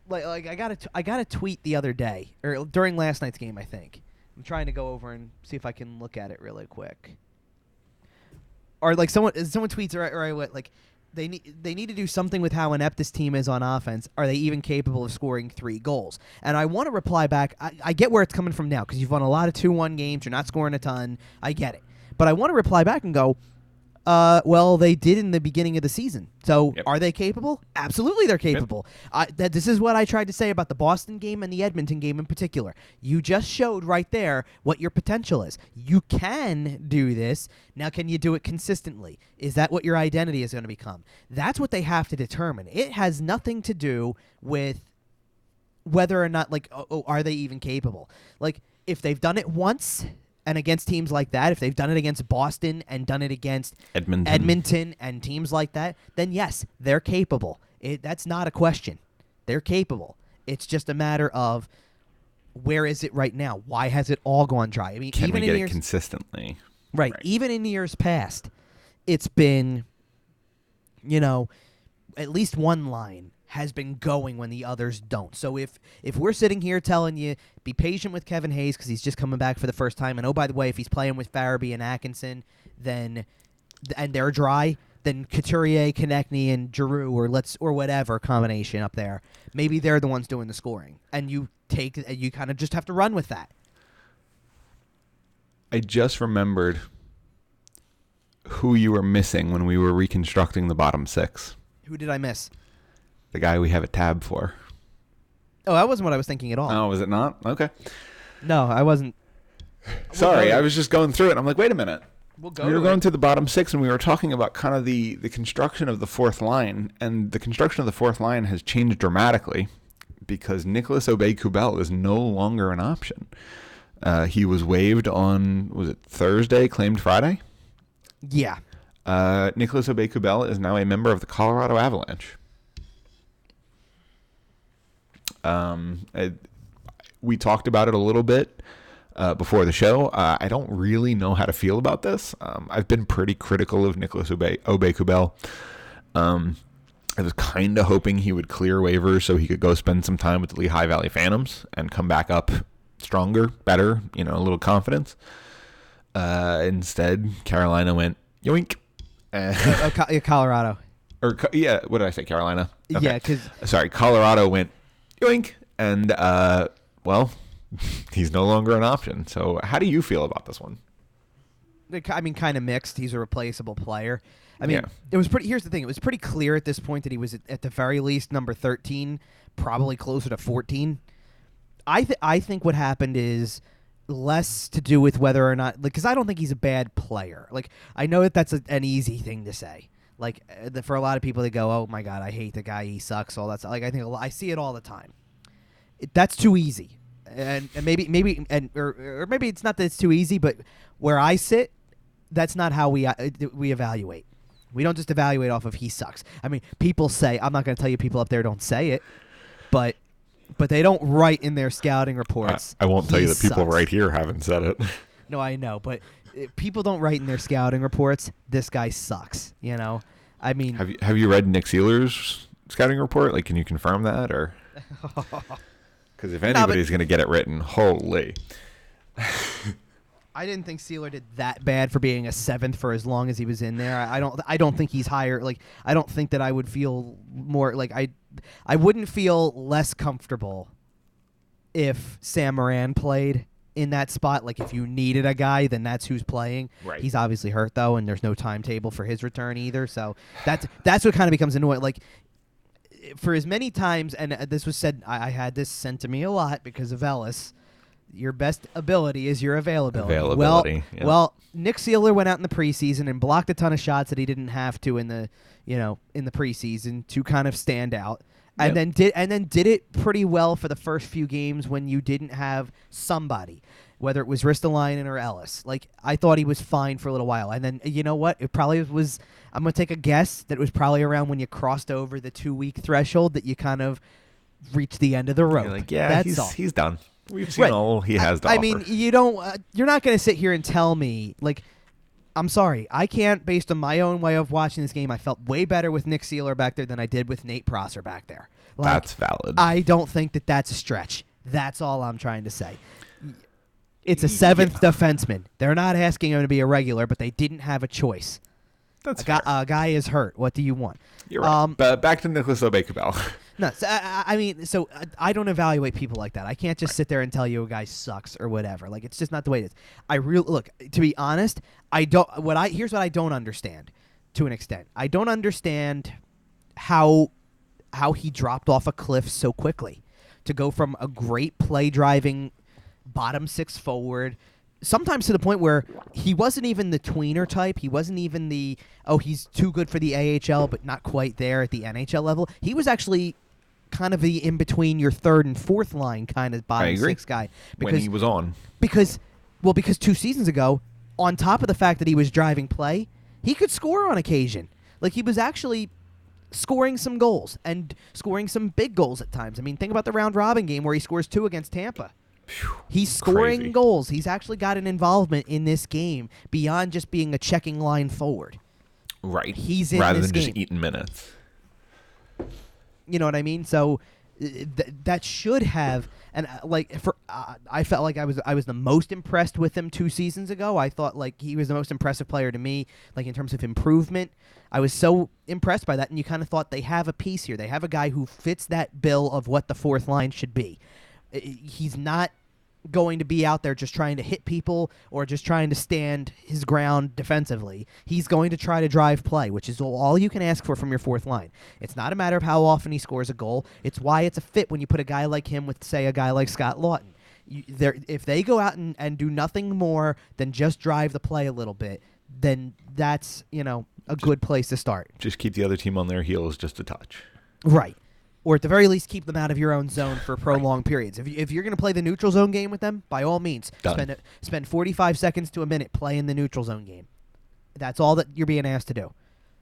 like I got a tweet the other day, or during last night's game, I think. I'm trying to go over and see if I can look at it really quick. Or, like, someone tweets, like, they need to do something with how inept this team is on offense. Are they even capable of scoring 3 goals? And I want to reply back. I get where it's coming from now, because you've won a lot of 2-1 games. You're not scoring a ton. I get it. But I want to reply back and go, well, they did in the beginning of the season. So Are they capable? Absolutely they're capable. Yep. This is what I tried to say about the Boston game and the Edmonton game in particular. You just showed right there what your potential is. You can do this. Now, can you do it consistently? Is that what your identity is going to become? That's what they have to determine. It has nothing to do with whether or not, like, are they even capable? Like, if they've done it once... And against teams like that, if they've done it against Boston and done it against Edmonton and teams like that, then yes, they're capable. That's not a question. They're capable. It's just a matter of where is it right now? Why has it all gone dry? I mean, can even we get in years, it consistently? Right. Even in years past, it's been, you know, at least one line has been going when the others don't. So if we're sitting here telling you, be patient with Kevin Hayes because he's just coming back for the first time, and oh, by the way, if he's playing with Farabee and Atkinson, then and they're dry, then Couturier, Konechny, and Giroux or whatever combination up there, maybe they're the ones doing the scoring, and you kind of just have to run with that. I just remembered who you were missing when we were reconstructing the bottom 6. Who did I miss? The guy we have a tab for. Oh, that wasn't what I was thinking at all. Oh, was it not? Okay. No, I wasn't. Sorry, I was just going through it. I'm like, wait a minute. We were going to the bottom 6, and we were talking about kind of the construction of the fourth line, and the construction of the fourth line has changed dramatically because Nicolas Aubé-Kubel is no longer an option. He was waived on, was it Thursday, claimed Friday? Yeah. Nicolas Aubé-Kubel is now a member of the Colorado Avalanche. We talked about it a little bit before the show. I don't really know how to feel about this. I've been pretty critical of Nicolas Aubé-Kubel. I was kind of hoping he would clear waivers so he could go spend some time with the Lehigh Valley Phantoms and come back up stronger, better, you know, a little confidence. Instead, Carolina went yoink. Colorado. Yeah, what did I say? Carolina. Okay. Yeah, sorry, Colorado went. And, well, he's no longer an option. So how do you feel about this one? I mean, kind of mixed. He's a replaceable player. I mean, it was pretty. Here's the thing: it was pretty clear at this point that he was at the very least number 13, probably closer to 14. I think what happened is less to do with whether or not, because I don't think he's a bad player. Like, I know that that's an easy thing to say. Like, for a lot of people, they go, "Oh my God, I hate the guy. He sucks." All that stuff. Like, I think I see it all the time. That's too easy. And maybe, and or maybe it's not that it's too easy, but where I sit, that's not how we evaluate. We don't just evaluate off of he sucks. I mean, people say, I'm not going to tell you people up there don't say it, but they don't write in their scouting reports. I won't tell you that people right here haven't said it. No, I know, but people don't write in their scouting reports, this guy sucks. You know, I mean, have you read Nick Seeler's scouting report? Like, can you confirm that or? Because if anybody's going to get it written, holy. I didn't think Seeler did that bad for being a seventh for as long as he was in there. I don't think he's higher. Like, I don't think that I would feel more like I wouldn't feel less comfortable if Sam Morin played in that spot. Like, if you needed a guy, then that's who's playing. Right. He's obviously hurt though, and there's no timetable for his return either. So that's what kind of becomes annoying. Like, for as many times, and this was said, I had this sent to me a lot because of Ellis, your best ability is your availability. Well, Nick Seeler went out in the preseason and blocked a ton of shots that he didn't have to in the preseason to kind of stand out, and then did it pretty well for the first few games when you didn't have somebody, whether it was Ristolainen or Ellis. Like, I thought he was fine for a little while. And then, you know what? It probably was, I'm going to take a guess that it was probably around when you crossed over the 2-week threshold that you kind of reached the end of the rope. You're like, yeah, that's he's done. We've seen all he has to offer. I mean, you're not going to sit here and tell me, like, I'm sorry, I can't, based on my own way of watching this game, I felt way better with Nick Seeler back there than I did with Nate Prosser back there. Like, that's valid. I don't think that that's a stretch. That's all I'm trying to say. It's a seventh defenseman. They're not asking him to be a regular, but they didn't have a choice. That's a guy is hurt. What do you want? You're right. But back to Nicolas Aubé-Kubel. No, so, I mean, I don't evaluate people like that. I can't just sit there and tell you a guy sucks or whatever. Like, it's just not the way it is. Look, to be honest, here's what I don't understand to an extent. I don't understand how he dropped off a cliff so quickly to go from a great play driving bottom six forward, sometimes to the point where he wasn't even the tweener type. He wasn't even the, he's too good for the AHL, but not quite there at the NHL level. He was actually kind of the in-between your third and fourth line kind of bottom six guy. Because, when he was on. Because 2 seasons ago, on top of the fact that he was driving play, he could score on occasion. Like, he was actually scoring some goals and scoring some big goals at times. I mean, think about the round-robin game where he scores 2 against Tampa. He's scoring goals. He's actually got an involvement in this game beyond just being a checking line forward. Right. He's in rather this than game. Just eating minutes. You know what I mean? So that should have, and I felt like I was the most impressed with him 2 seasons ago. I thought like he was the most impressive player to me, like in terms of improvement. I was so impressed by that, and you kind of thought they have a piece here. They have a guy who fits that bill of what the fourth line should be. He's not going to be out there just trying to hit people or just trying to stand his ground defensively. He's going to try to drive play, which is all you can ask for from your fourth line. It's not a matter of how often he scores a goal. It's why it's a fit when you put a guy like him with, say, a guy like Scott Lawton. If they go out and do nothing more than just drive the play a little bit, then that's, good place to start. Just keep the other team on their heels just a touch. Right. Or at the very least, keep them out of your own zone for prolonged periods. If you're going to play the neutral zone game with them, by all means, spend 45 seconds to a minute playing the neutral zone game. That's all that you're being asked to do.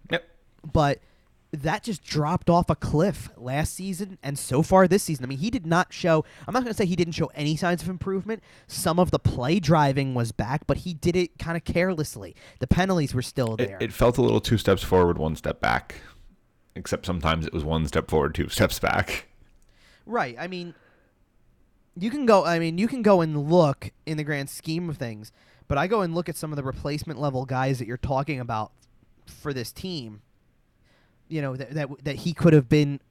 Yep. But that just dropped off a cliff last season and so far this season. I mean, he did not show – I'm not going to say he didn't show any signs of improvement. Some of the play driving was back, but he did it kind of carelessly. The penalties were still there. It felt a little 2 steps forward, 1 step back. Except sometimes it was 1 step forward, 2 steps back. Right. I mean, you can go and look in the grand scheme of things, but I go and look at some of the replacement level guys that you're talking about for this team. You know, that he could have been,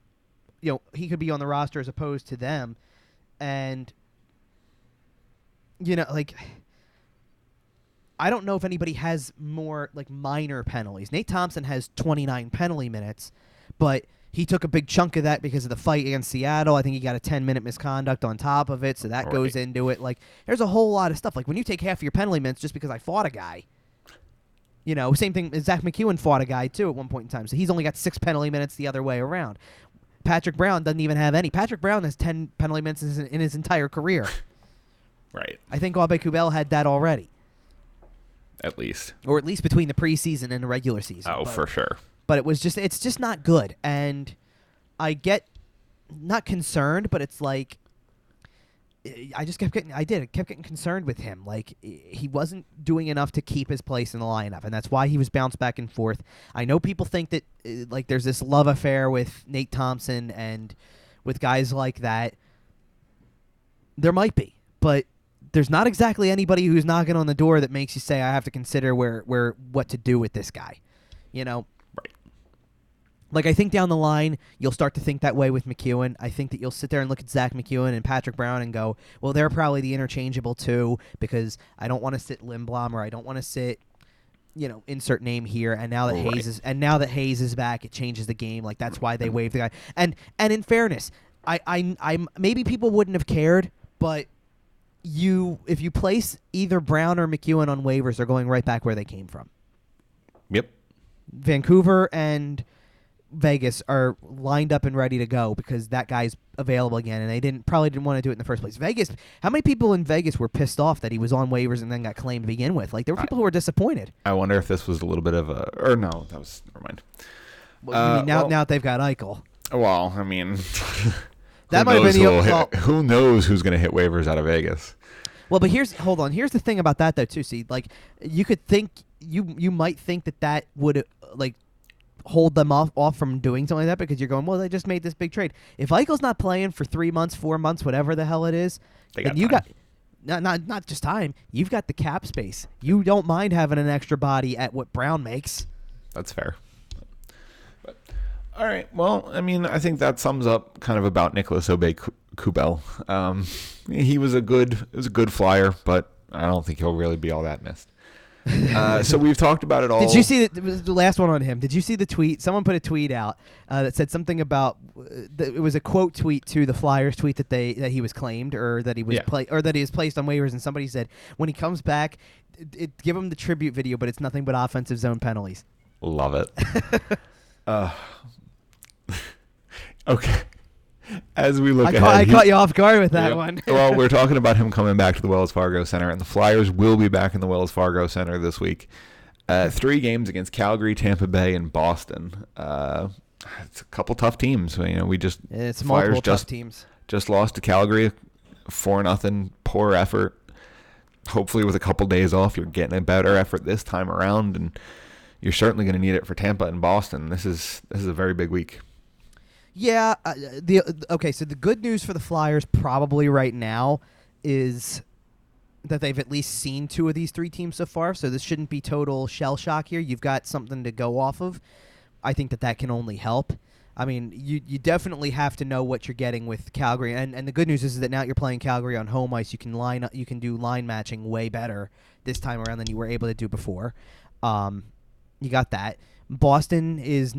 he could be on the roster as opposed to them, and I don't know if anybody has more like minor penalties. Nate Thompson has 29 penalty minutes, but he took a big chunk of that because of the fight against Seattle. I think he got a 10-minute misconduct on top of it, so that goes into it. Like, there's a whole lot of stuff. Like, when you take half of your penalty minutes just because I fought a guy, you know, same thing. Zack MacEwen fought a guy, too, at one point in time, so he's only got 6 penalty minutes the other way around. Patrick Brown doesn't even have any. Patrick Brown has 10 penalty minutes in his entire career. Right. I think Aubé-Kubel had that already. At least. Or at least between the preseason and the regular season. Oh, for sure. But it was just, it's just not good. And I get not concerned, but it's like, I kept getting concerned with him. Like, he wasn't doing enough to keep his place in the lineup, and that's why he was bounced back and forth. I know people think that, like, there's this love affair with Nate Thompson and with guys like that. There might be, but there's not exactly anybody who's knocking on the door that makes you say, I have to consider where what to do with this guy, you know? Right. Like, I think down the line, you'll start to think that way with MacEwen. I think that you'll sit there and look at Zack MacEwen and Patrick Brown and go, well, they're probably the interchangeable two because I don't want to sit Lindblom or I don't want to sit, you know, insert name here. And now that Hayes is back, it changes the game. Like, that's why they waived the guy. And in fairness, I maybe people wouldn't have cared, but... If you place either Brown or MacEwen on waivers, they're going right back where they came from. Yep. Vancouver and Vegas are lined up and ready to go because that guy's available again, and they probably didn't want to do it in the first place. Vegas, how many people in Vegas were pissed off that he was on waivers and then got claimed to begin with? Like, there were people who were disappointed. I wonder if this was a little bit of a... Or no, that was... Never mind. Well, I mean, now that they've got Eichel. Well, I mean... That might have been who knows who's going to hit waivers out of Vegas. Well, but here's the thing about that though too. See, like you could think you might think that would like hold them off from doing something like that because you're going, well, they just made this big trade. If Eichel's not playing for 3 months, 4 months, whatever the hell it is, then you got not just time. You've got the cap space. You don't mind having an extra body at what Brown makes. That's fair. All right. Well, I mean, I think that sums up kind of about Nicolas Aubé-Kubel. He was a good flyer, but I don't think he'll really be all that missed. So we've talked about it all. Did you see the last one on him? Did you see the tweet? Someone put a tweet out that said something about it was a quote tweet to the Flyers tweet that he was claimed or that he was or that he was placed on waivers, and somebody said when he comes back, give him the tribute video, but it's nothing but offensive zone penalties. Love it. Okay. As we look ahead... I caught you off guard with that one. Well, we're talking about him coming back to the Wells Fargo Center, and the Flyers will be back in the Wells Fargo Center this week. 3 games against Calgary, Tampa Bay, and Boston. It's a couple tough teams. You know, Flyers just lost to Calgary 4-0, poor effort. Hopefully with a couple days off, you're getting a better effort this time around, and you're certainly going to need it for Tampa and Boston. This is a very big week. Yeah. So the good news for the Flyers probably right now is that they've at least seen 2 of these 3 teams so far, so this shouldn't be total shell shock here. You've got something to go off of. I think that can only help. I mean, you definitely have to know what you're getting with Calgary, and the good news is that now you're playing Calgary on home ice. You can do line matching way better this time around than you were able to do before. You got that. Boston is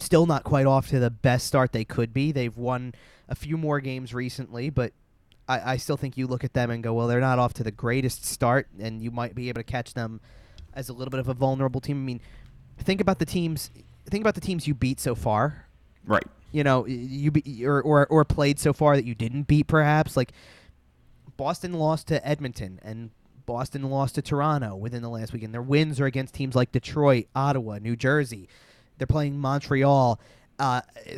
still not quite off to the best start they could be. They've won a few more games recently, but I still think you look at them and go, well, they're not off to the greatest start, and you might be able to catch them as a little bit of a vulnerable team. I mean, think about the teams you beat so far. Right. You know, you or played so far that you didn't beat perhaps. Like Boston lost to Edmonton and Boston lost to Toronto within the last weekend. Their wins are against teams like Detroit, Ottawa, New Jersey. They're playing Montreal.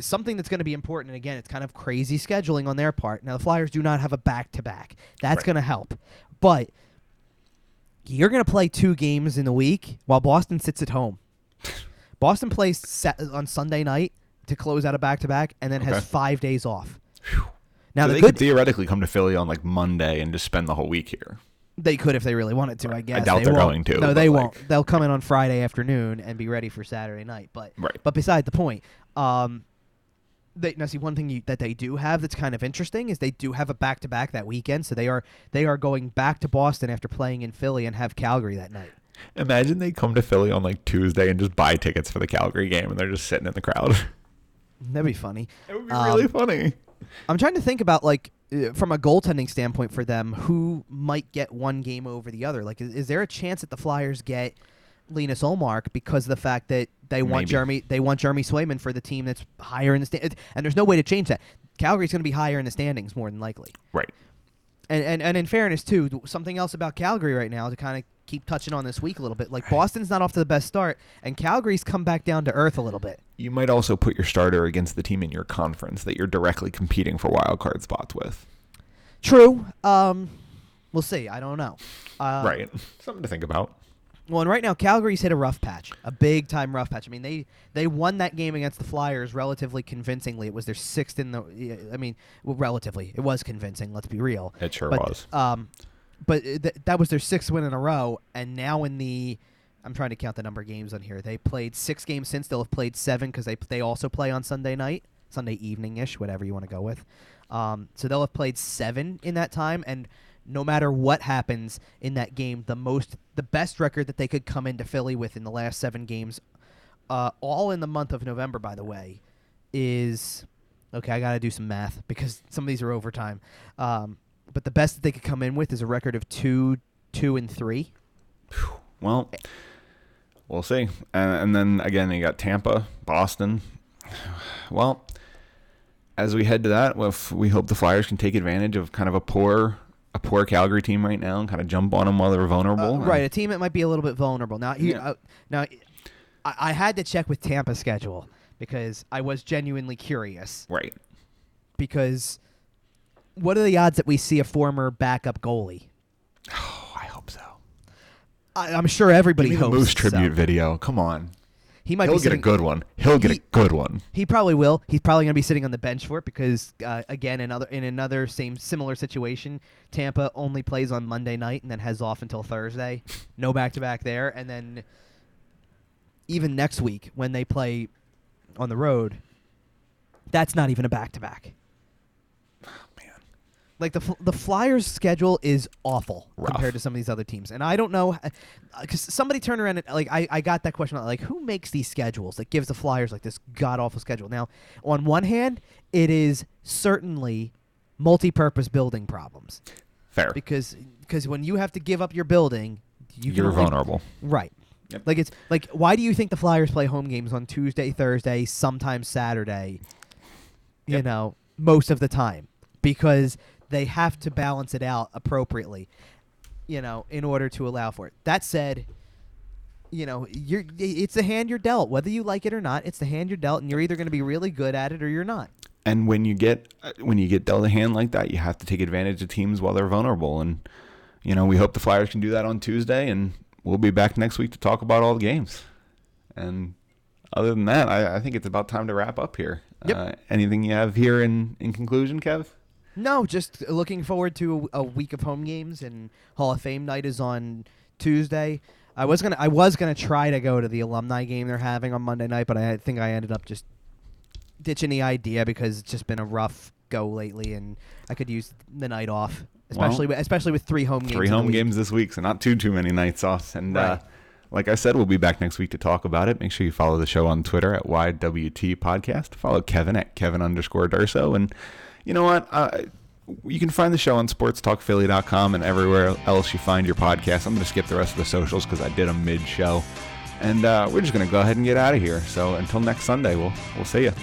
Something that's going to be important, and again, it's kind of crazy scheduling on their part. Now, the Flyers do not have a back-to-back. That's going to help. But you're going to play 2 games in the week while Boston sits at home. Boston plays on Sunday night to close out a back-to-back and then has 5 days off. Whew. Now, so they could theoretically come to Philly on like Monday and just spend the whole week here. They could if they really wanted to, I guess. I doubt they're going to. No, they won't. They'll come in on Friday afternoon and be ready for Saturday night. But beside the point, one thing that they do have that's kind of interesting is they do have a back-to-back that weekend, so they are going back to Boston after playing in Philly and have Calgary that night. Imagine they come to Philly on like Tuesday and just buy tickets for the Calgary game, and they're just sitting in the crowd. That'd be funny. It would be really funny. I'm trying to think about, like, from a goaltending standpoint for them, who might get one game over the other. Like, is there a chance that the Flyers get Linus Ullmark because of the fact that they want Jeremy Swayman for the team that's higher in the standings? And there's no way to change that. Calgary's going to be higher in the standings more than likely. Right. And in fairness, too, something else about Calgary right now to kind of keep touching on this week a little bit. Like, Boston's not off to the best start, and Calgary's come back down to earth a little bit. You might also put your starter against the team in your conference that you're directly competing for wild card spots with. True. We'll see. I don't know. Right. Something to think about. Well, and right now, Calgary's hit a rough patch, a big-time rough patch. I mean, they won that game against the Flyers relatively convincingly. It was their sixth in the – I mean, well, relatively. It was convincing, let's be real. It sure was. But that was their sixth win in a row, and now in the – I'm trying to count the number of games on here. They played 6 games since. They'll have played 7 because they also play on Sunday night, Sunday evening-ish, whatever you want to go with. So they'll have played 7 in that time, and – no matter what happens in that game, the best record that they could come into Philly with in the last 7 games, all in the month of November, by the way, is okay. I got to do some math because some of these are overtime. But the best that they could come in with is a record of 2-2-3. Well, we'll see. And then again, you got Tampa, Boston. Well, as we head to that, we hope the Flyers can take advantage of kind of a poor Calgary team right now and kind of jump on them while they're vulnerable. Right, a team that might be a little bit vulnerable. Now, I had to check with Tampa's schedule because I was genuinely curious. Right. Because what are the odds that we see a former backup goalie? Oh, I hope so. I'm sure everybody hopes so. The Moose tribute video. Come on. He'll get a good one. He probably will. He's probably going to be sitting on the bench for it because, again, in another similar situation, Tampa only plays on Monday night and then has off until Thursday. No back-to-back there. And then even next week when they play on the road, that's not even a back-to-back. Oh, man. Like, the Flyers' schedule is awful compared to some of these other teams. And I don't know, because somebody turned around and, like, I got that question, like, who makes these schedules that gives the Flyers, like, this god-awful schedule? Now, on one hand, it is certainly multi-purpose building problems. Fair. Because when you have to give up your building, you're vulnerable. Right. Yep. Like, it's like, why do you think the Flyers play home games on Tuesday, Thursday, sometimes Saturday, you know, most of the time? Because they have to balance it out appropriately, you know, in order to allow for it. That said, you know, it's the hand you're dealt. Whether you like it or not, it's the hand you're dealt, and you're either going to be really good at it or you're not. And when you get dealt a hand like that, you have to take advantage of teams while they're vulnerable. And, you know, we hope the Flyers can do that on Tuesday, and we'll be back next week to talk about all the games. And other than that, I think it's about time to wrap up here. Yep. Anything you have here in conclusion, Kev? No, just looking forward to a week of home games, and Hall of Fame night is on Tuesday. I was gonna try to go to the alumni game they're having on Monday night, but I think I ended up just ditching the idea because it's just been a rough go lately, and I could use the night off, especially with 3 home games. 3 home games this week, so not too many nights off. And right. Like I said, we'll be back next week to talk about it. Make sure you follow the show on Twitter at YWT Podcast. Follow Kevin at Kevin_Durso, and. You know what? You can find the show on sportstalkphilly.com and everywhere else you find your podcast. I'm going to skip the rest of the socials because I did them mid-show. And we're just going to go ahead and get out of here. So until next Sunday, we'll see you.